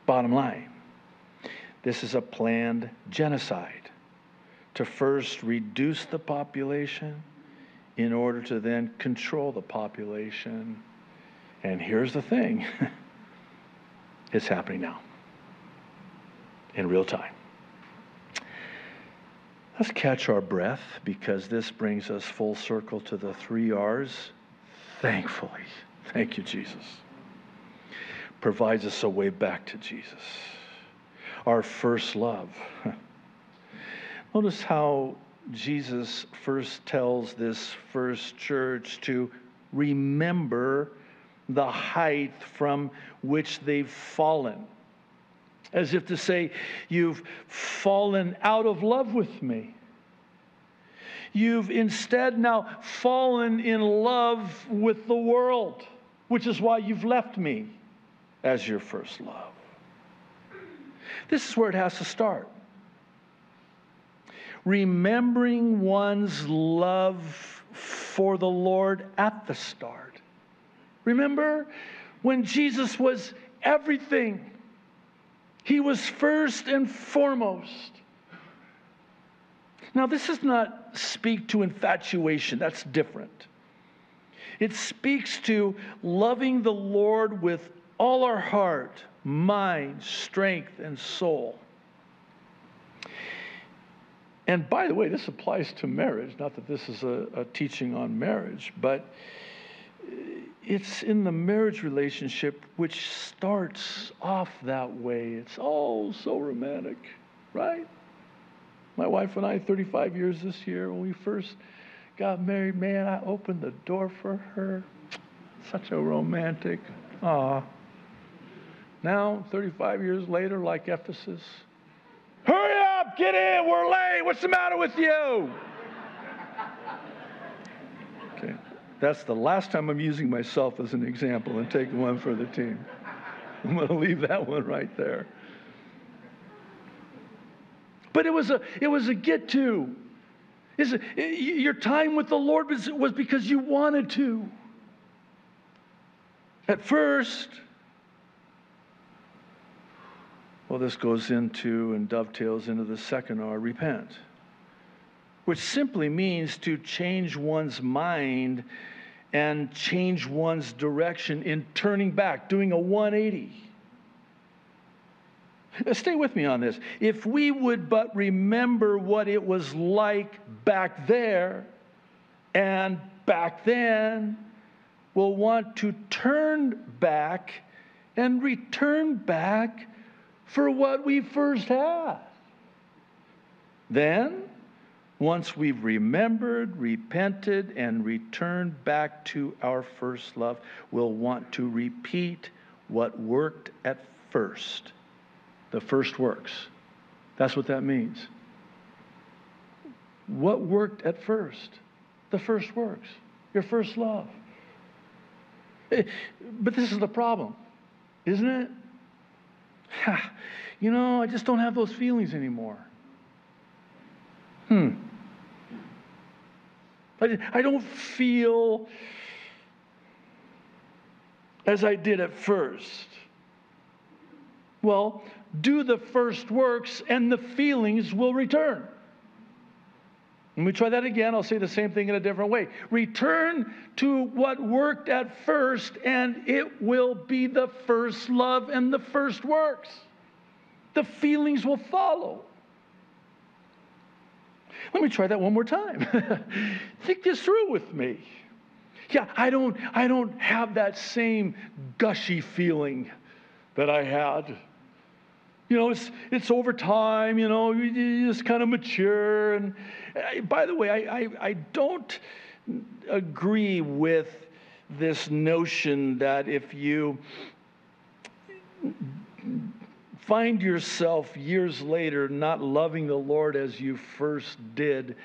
Bottom line, this is a planned genocide to first reduce the population in order to then control the population. And here's the thing, it's happening now, in real time. Let's catch our breath, because this brings us full circle to the 3 R's. Thankfully, thank you, Jesus. Provides us a way back to Jesus, our first love. Notice how Jesus first tells this first church to remember the height from which they've fallen, as if to say, you've fallen out of love with me. You've instead now fallen in love with the world, which is why you've left me as your first love. This is where it has to start. Remembering one's love for the Lord at the start. Remember when Jesus was everything. He was first and foremost. Now, this does not speak to infatuation. That's different. It speaks to loving the Lord with all our heart, mind, strength, and soul. And by the way, this applies to marriage. Not that this is a teaching on marriage, but it's in the marriage relationship, which starts off that way. It's all so romantic, right? My wife and I, 35 years this year, when we first got married, man, I opened the door for her. Such a romantic, aw. Now, 35 years later, like Ephesus, hurry up, get in, we're late, what's the matter with you? Okay. That's the last time I'm using myself as an example and taking one for the team. I'm going to leave that one right there. But it was a get to. Your time with the Lord was because you wanted to. At first, well, this goes into and dovetails into the second R, repent, which simply means to change one's mind and change one's direction in turning back, doing a 180. Stay with me on this. If we would but remember what it was like back there and back then, we'll want to turn back and return back for what we first had. Then, once we've remembered, repented, and returned back to our first love, we'll want to repeat what worked at first. The first works. That's what that means. What worked at first? The first works. Your first love. But this is the problem, isn't it? You know, I just don't have those feelings anymore. I don't feel as I did at first. Well, do the first works and the feelings will return. Let me try that again. I'll say the same thing in a different way. Return to what worked at first, and it will be the first love and the first works. The feelings will follow. Let me try that one more time. Think this through with me. Yeah, I don't have that same gushy feeling that I had. You know, it's over time, you know, you just kind of mature. And by the way, I don't agree with this notion that if you find yourself years later not loving the Lord as you first did,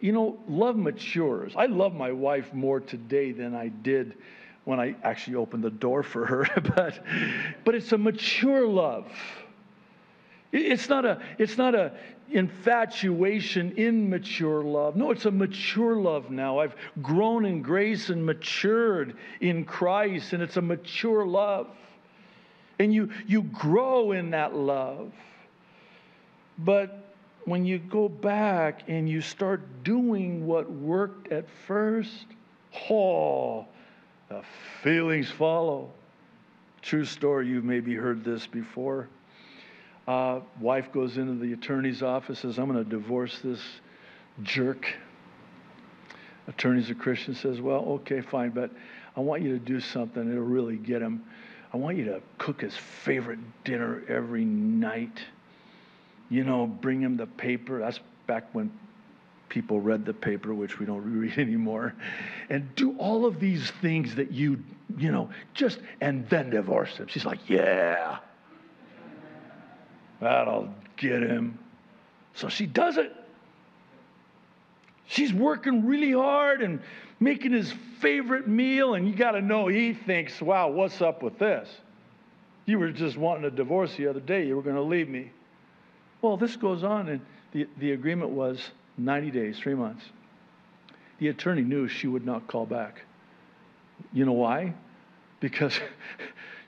you know, love matures. I love my wife more today than I did when I actually opened the door for her. But it's a mature love. It's not a infatuation, immature love. No, it's a mature love now. I've grown in grace and matured in Christ, and it's a mature love. And you grow in that love. But when you go back and you start doing what worked at first, oh, the feelings follow. True story, you've maybe heard this before. Wife goes into the attorney's office, says, I'm going to divorce this jerk. Attorney's a Christian, says, well, okay, fine, but I want you to do something. It'll really get him. I want you to cook his favorite dinner every night. You know, bring him the paper. That's back when people read the paper, which we don't read anymore. And do all of these things that you know, just, and then divorce him. She's like, yeah. That'll get him. So she does it. She's working really hard and making his favorite meal. And you got to know, he thinks, wow, what's up with this? You were just wanting a divorce the other day. You were going to leave me. Well, this goes on. And the agreement was 90 days, 3 months. The attorney knew she would not call back. You know why? Because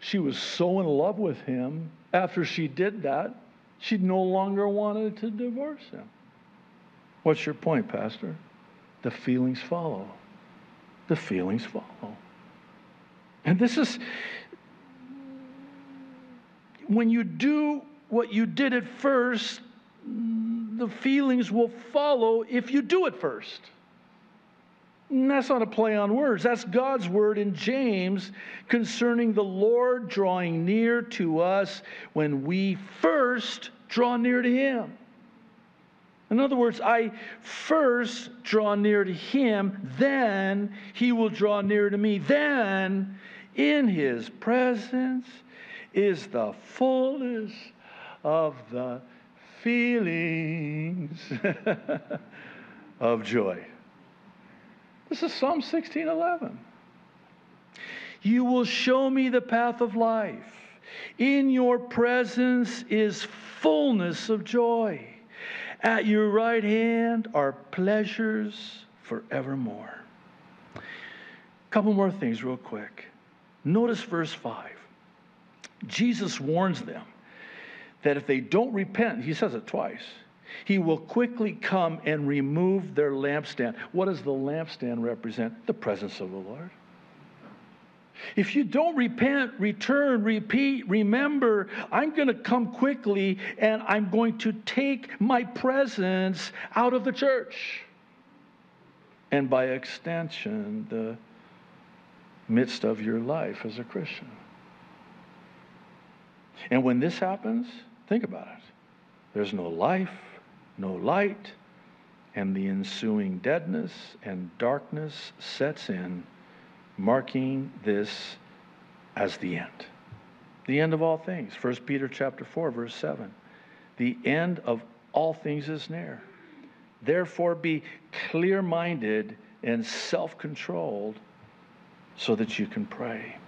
she was so in love with him. After she did that, she no longer wanted to divorce him. What's your point, Pastor? The feelings follow. The feelings follow. And this is, when you do what you did at first, the feelings will follow if you do it first. And that's not a play on words. That's God's word in James concerning the Lord drawing near to us when we first draw near to Him. In other words, I first draw near to Him, then He will draw near to me. Then in His presence is the fullness of the feelings of joy. This is Psalm 16:11. You will show me the path of life. In your presence is fullness of joy. At your right hand are pleasures forevermore. Couple more things real quick. Notice verse 5. Jesus warns them that if they don't repent, He says it twice, He will quickly come and remove their lampstand. What does the lampstand represent? The presence of the Lord. If you don't repent, return, repeat, remember, I'm going to come quickly and I'm going to take my presence out of the church. And by extension, the midst of your life as a Christian. And when this happens, think about it. There's no life, no light, and the ensuing deadness and darkness sets in, marking this as the end of all things. 1 Peter chapter 4, verse 7. The end of all things is near. Therefore be clear-minded and self-controlled so that you can pray.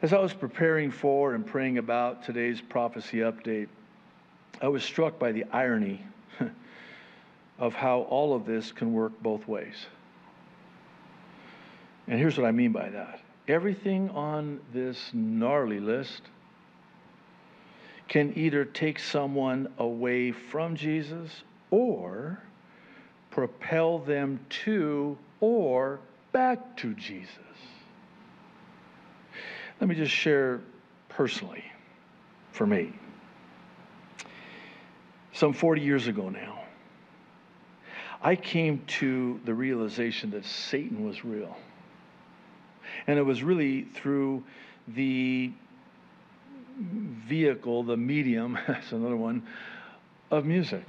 As I was preparing for and praying about today's prophecy update, I was struck by the irony of how all of this can work both ways. And here's what I mean by that. Everything on this gnarly list can either take someone away from Jesus or propel them to or back to Jesus. Let me just share personally for me. Some 40 years ago now, I came to the realization that Satan was real. And it was really through the vehicle, the medium, that's another one, of music,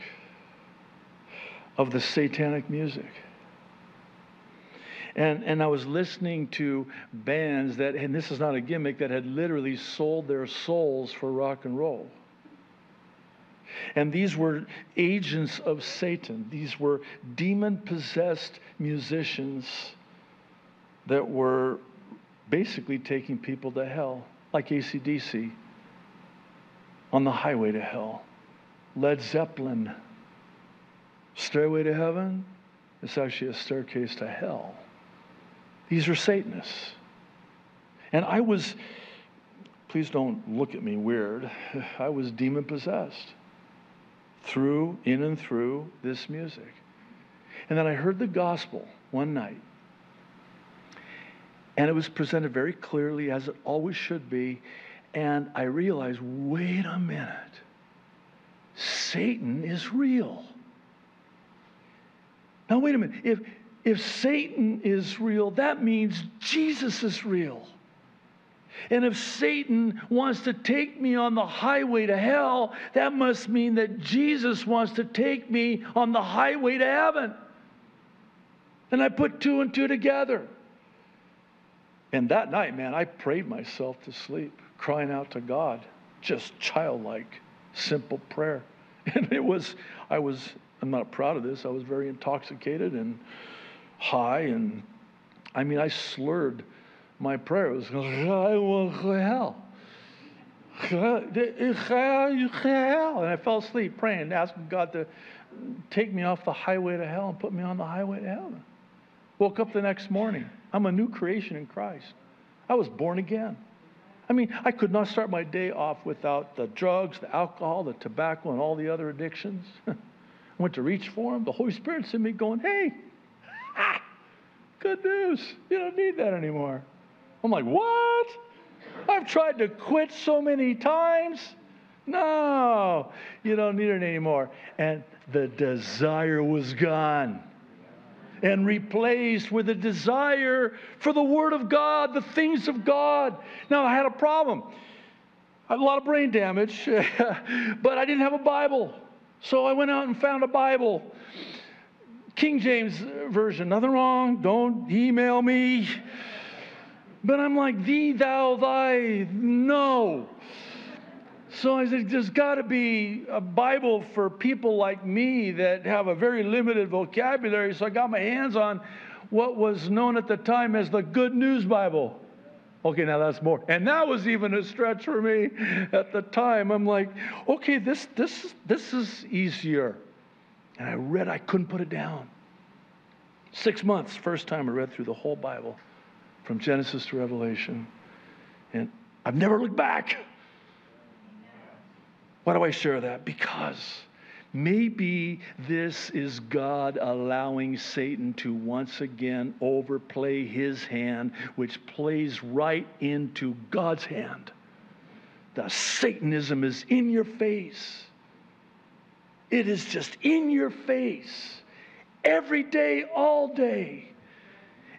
of the satanic music. And I was listening to bands that, and this is not a gimmick, that had literally sold their souls for rock and roll. And these were agents of Satan. These were demon-possessed musicians that were basically taking people to hell, like AC/DC, On the Highway to Hell, Led Zeppelin, Stairway to Heaven. It's actually a staircase to hell. These are Satanists. And I was, please don't look at me weird, I was demon-possessed through, in and through this music. And then I heard the gospel one night, and it was presented very clearly, as it always should be, and I realized, wait a minute, Satan is real. Now, wait a minute, if Satan is real, that means Jesus is real. And if Satan wants to take me on the highway to hell, that must mean that Jesus wants to take me on the highway to heaven. And I put two and two together. And that night, man, I prayed myself to sleep, crying out to God, just childlike, simple prayer. And it was, I'm not proud of this, I was very intoxicated and high, and I mean, I slurred my prayer. It was, I want to hell. And I fell asleep praying, asking God to take me off the highway to hell and put me on the highway to heaven. Woke up the next morning. I'm a new creation in Christ. I was born again. I mean, I could not start my day off without the drugs, the alcohol, the tobacco, and all the other addictions. I went to reach for them. The Holy Spirit's in me going, hey, good news. You don't need that anymore. I'm like, what? I've tried to quit so many times. No, you don't need it anymore. And the desire was gone and replaced with a desire for the Word of God, the things of God. Now, I had a problem. I had a lot of brain damage, but I didn't have a Bible. So I went out and found a Bible. King James Version, nothing wrong, don't email me. But I'm like, thee, thou, thy, no. So I said, there's got to be a Bible for people like me that have a very limited vocabulary. So I got my hands on what was known at the time as the Good News Bible. Okay, now that's more. And that was even a stretch for me at the time. I'm like, okay, this is easier. And I read, I couldn't put it down. 6 months, first time I read through the whole Bible, from Genesis to Revelation. And I've never looked back. Why do I share that? Because maybe this is God allowing Satan to once again overplay his hand, which plays right into God's hand. The Satanism is in your face. It is just in your face every day, all day.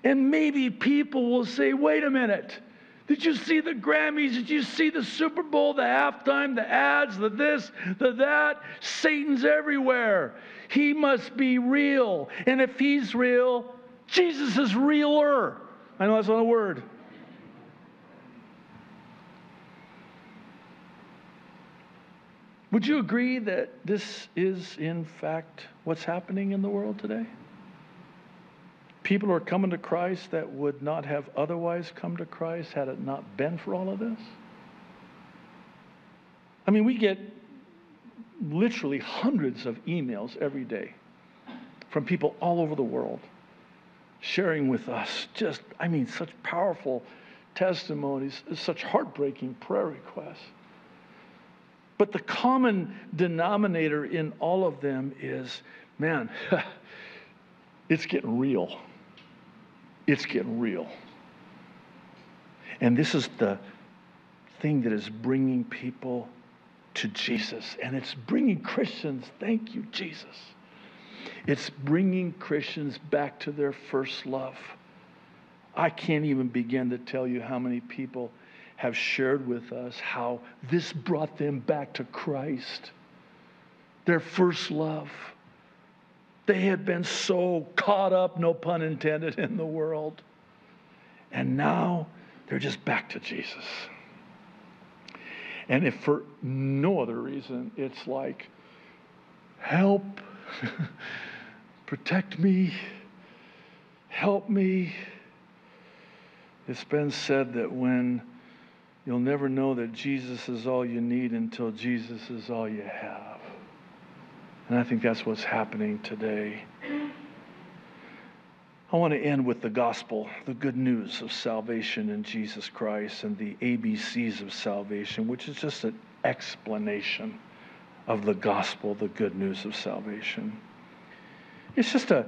And maybe people will say, wait a minute. Did you see the Grammys? Did you see the Super Bowl, the halftime, the ads, the this, the that? Satan's everywhere. He must be real. And if he's real, Jesus is realer. I know that's not a word. Would you agree that this is, in fact, what's happening in the world today? People are coming to Christ that would not have otherwise come to Christ had it not been for all of this. I mean, we get literally hundreds of emails every day from people all over the world sharing with us just, I mean, such powerful testimonies, such heartbreaking prayer requests. But the common denominator in all of them is, man, it's getting real. It's getting real. And this is the thing that is bringing people to Jesus. And it's bringing Christians, thank you, Jesus, It's bringing Christians back to their first love. I can't even begin to tell you how many people have shared with us how this brought them back to Christ, their first love. They had been so caught up, no pun intended, in the world. And now they're just back to Jesus. And if for no other reason, it's like, help, protect me, help me. It's been said that when you'll never know that Jesus is all you need until Jesus is all you have. And I think that's what's happening today. I want to end with the gospel, the good news of salvation in Jesus Christ and the ABCs of salvation, which is just an explanation of the gospel, the good news of salvation. It's just a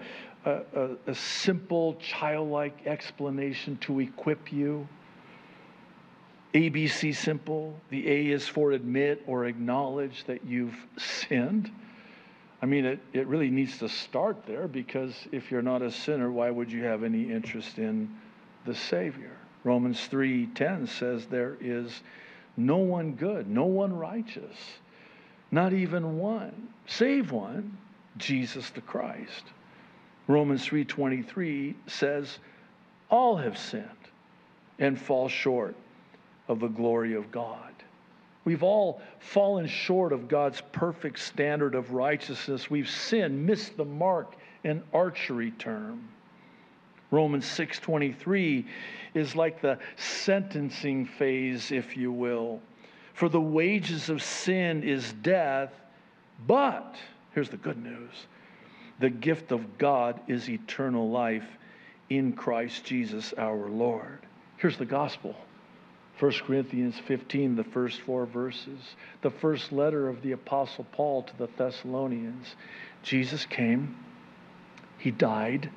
simple, childlike explanation to equip you. ABC simple. The A is for admit or acknowledge that you've sinned. I mean, it really needs to start there, because if you're not a sinner, why would you have any interest in the Savior? Romans 3:10 says there is no one good, no one righteous, not even one, save one, Jesus the Christ. Romans 3:23 says all have sinned and fall short of the glory of God. We've all fallen short of God's perfect standard of righteousness. We've sinned, missed the mark, an archery term. Romans 6:23 is like the sentencing phase, if you will. For the wages of sin is death, but, here's the good news, the gift of God is eternal life in Christ Jesus our Lord. Here's the gospel. 1 Corinthians 15, the first four verses, the first letter of the Apostle Paul to the Thessalonians. Jesus came, he died,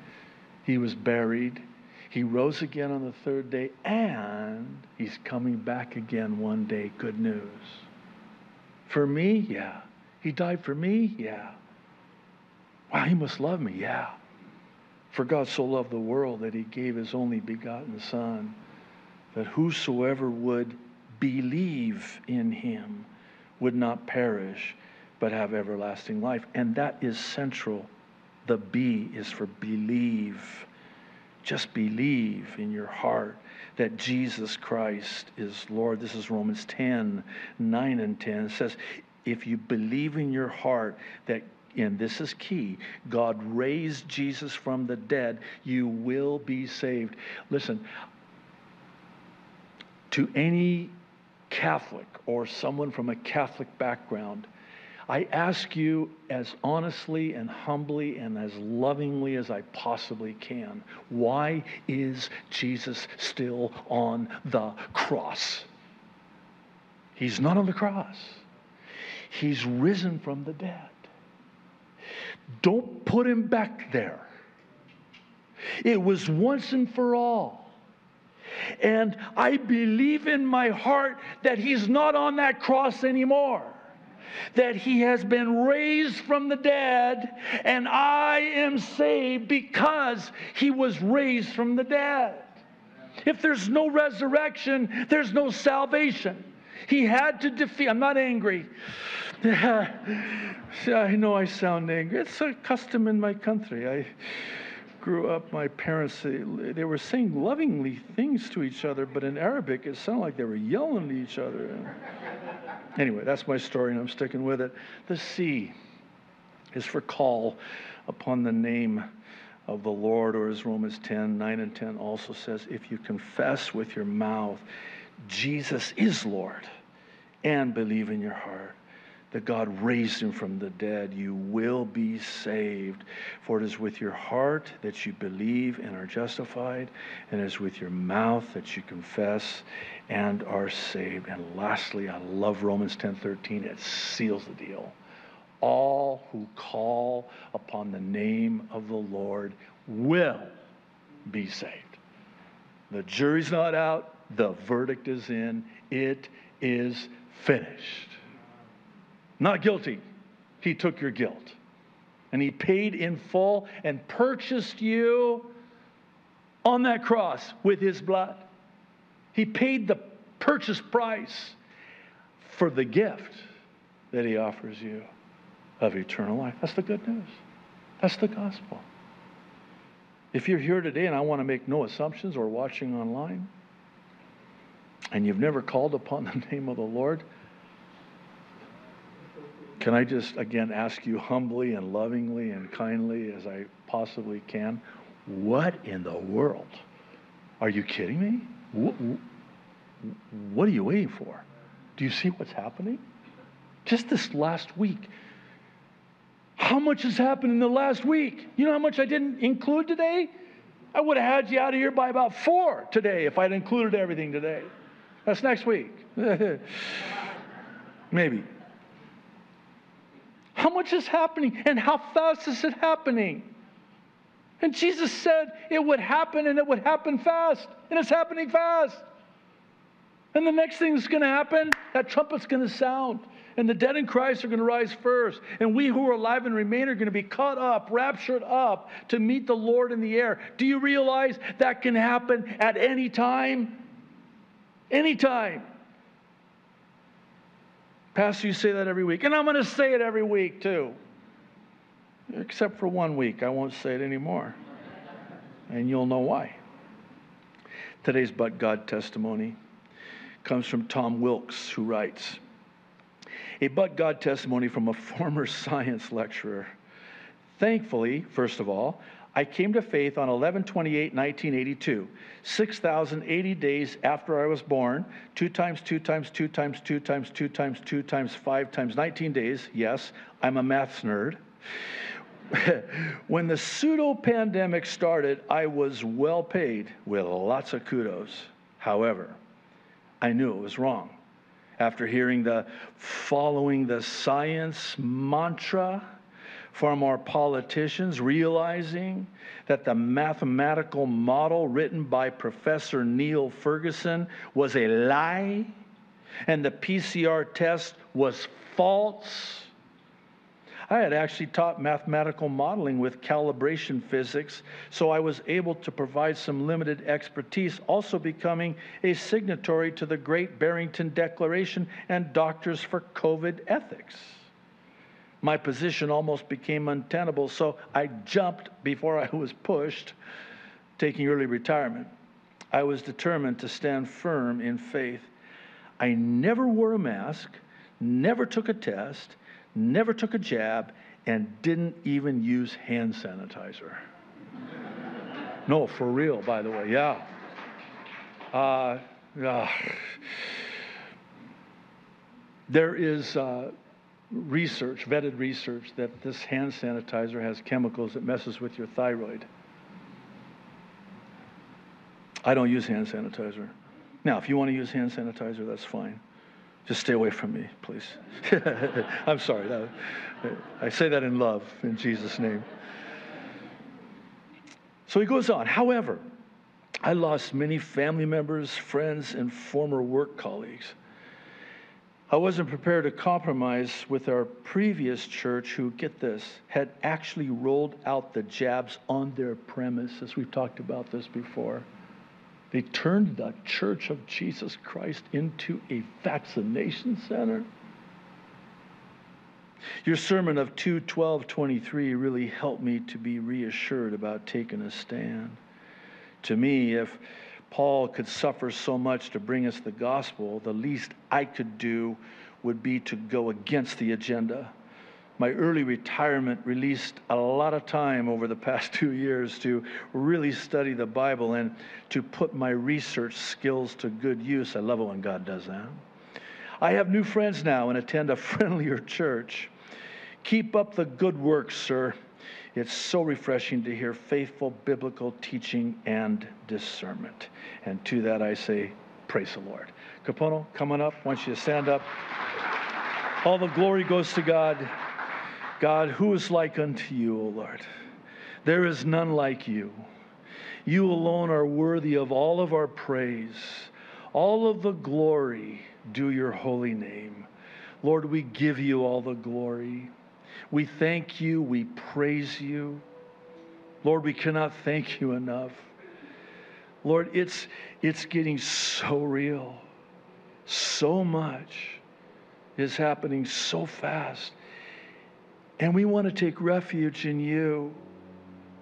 he was buried, he rose again on the third day, and he's coming back again one day. Good news. For me? Yeah. He died for me? Yeah. Wow, he must love me? Yeah. For God so loved the world that he gave his only begotten Son, that whosoever would believe in him would not perish, but have everlasting life. And that is central. The B is for believe. Just believe in your heart that Jesus Christ is Lord. This is Romans 10:9 and 10. It says, if you believe in your heart that, and this is key, God raised Jesus from the dead, you will be saved. Listen, to any Catholic or someone from a Catholic background, I ask you as honestly and humbly and as lovingly as I possibly can, why is Jesus still on the cross? He's not on the cross. He's risen from the dead. Don't put him back there. It was once and for all. And I believe in my heart that he's not on that cross anymore, that he has been raised from the dead, and I am saved because he was raised from the dead. If there's no resurrection, there's no salvation. He had to defeat. I'm not angry. I know I sound angry. It's a custom in my country. I grew up, my parents, they were saying lovingly things to each other, but in Arabic it sounded like they were yelling at each other. Anyway, that's my story, and I'm sticking with it. The C is for call upon the name of the Lord, or as Romans 10:9 and 10 also says, if you confess with your mouth Jesus is Lord and believe in your heart that God raised him from the dead, you will be saved. For it is with your heart that you believe and are justified, and it is with your mouth that you confess and are saved. And lastly, I love Romans 10:13. It seals the deal. All who call upon the name of the Lord will be saved. The jury's not out. The verdict is in. It is finished. Not guilty. He took your guilt. And he paid in full and purchased you on that cross with his blood. He paid the purchase price for the gift that he offers you of eternal life. That's the good news. That's the gospel. If you're here today, and I want to make no assumptions, or watching online, and you've never called upon the name of the Lord, can I just again ask you humbly and lovingly and kindly as I possibly can, what in the world? Are you kidding me? What are you waiting for? Do you see what's happening? Just this last week. How much has happened in the last week? You know how much I didn't include today? I would have had you out of here by about 4 today if I'd included everything today. That's next week. Maybe. How much is happening, and how fast is it happening? And Jesus said it would happen, and it would happen fast, and it's happening fast. And the next thing that's going to happen, that trumpet's going to sound, and the dead in Christ are going to rise first, and we who are alive and remain are going to be caught up, raptured up to meet the Lord in the air. Do you realize that can happen at any time? Any time. Pastor, you say that every week. And I'm going to say it every week, too. Except for one week. I won't say it anymore. And you'll know why. Today's But God testimony comes from Tom Wilkes, who writes, a But God testimony from a former science lecturer. Thankfully, first of all, I came to faith on 11/28/1982, 6,080 days after I was born, 2 × 2 × 2 × 2 × 2 × 2 × 5 × 19 days. Yes, I'm a maths nerd. When the pseudo-pandemic started, I was well paid with lots of kudos. However, I knew it was wrong. After hearing the following the science mantra from our politicians, realizing that the mathematical model written by Professor Neil Ferguson was a lie and the PCR test was false. I had actually taught mathematical modeling with calibration physics, so I was able to provide some limited expertise, also becoming a signatory to the Great Barrington Declaration and Doctors for COVID Ethics. My position almost became untenable, so I jumped before I was pushed, taking early retirement. I was determined to stand firm in faith. I never wore a mask, never took a test, never took a jab, and didn't even use hand sanitizer. No, for real, by the way, yeah. There is... research, vetted research, that this hand sanitizer has chemicals that messes with your thyroid. I don't use hand sanitizer. Now, if you want to use hand sanitizer, that's fine. Just stay away from me, please. I'm sorry. I say that in love, in Jesus' name. So he goes on. However, I lost many family members, friends, and former work colleagues. I wasn't prepared to compromise with our previous church, who, get this, had actually rolled out the jabs on their premises. We've talked about this before. They turned the Church of Jesus Christ into a vaccination center. Your sermon of 2/12/23 really helped me to be reassured about taking a stand. To me, if Paul could suffer so much to bring us the gospel, the least I could do would be to go against the agenda. My early retirement released a lot of time over the past 2 years to really study the Bible and to put my research skills to good use. I love it when God does that. I have new friends now and attend a friendlier church. Keep up the good work, sir. It's so refreshing to hear faithful biblical teaching and discernment. And to that I say, praise the Lord. Capono, coming up, I want you to stand up. All the glory goes to God. God, who is like unto you, O Lord? There is none like you. You alone are worthy of all of our praise. All of the glory due your holy name. Lord, we give you all the glory. We thank you. We praise you. Lord, we cannot thank you enough. Lord, it's getting so real. So much is happening so fast. And we want to take refuge in you.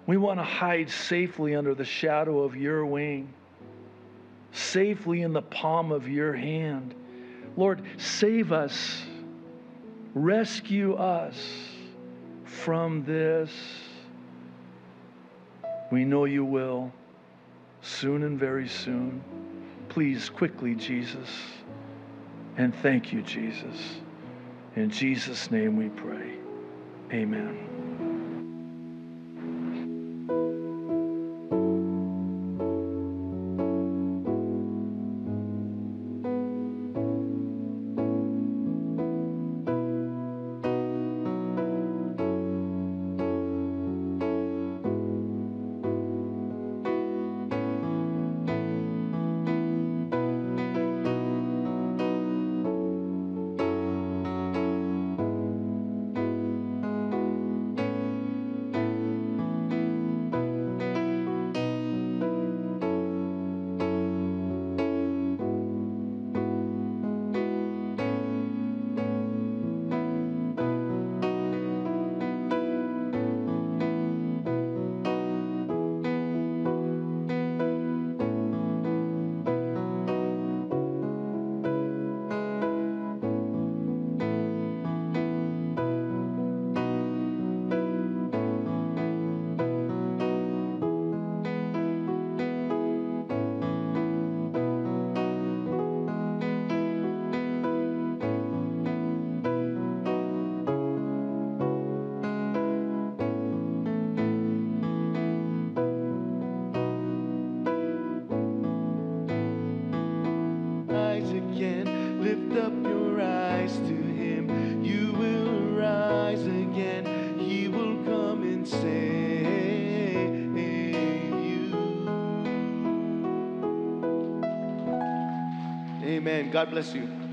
We want to hide safely under the shadow of your wing, safely in the palm of your hand. Lord, save us. Rescue us from this. We know you will, soon and very soon. Please, quickly, Jesus. And thank you, Jesus. In Jesus' name we pray. Amen. God bless you.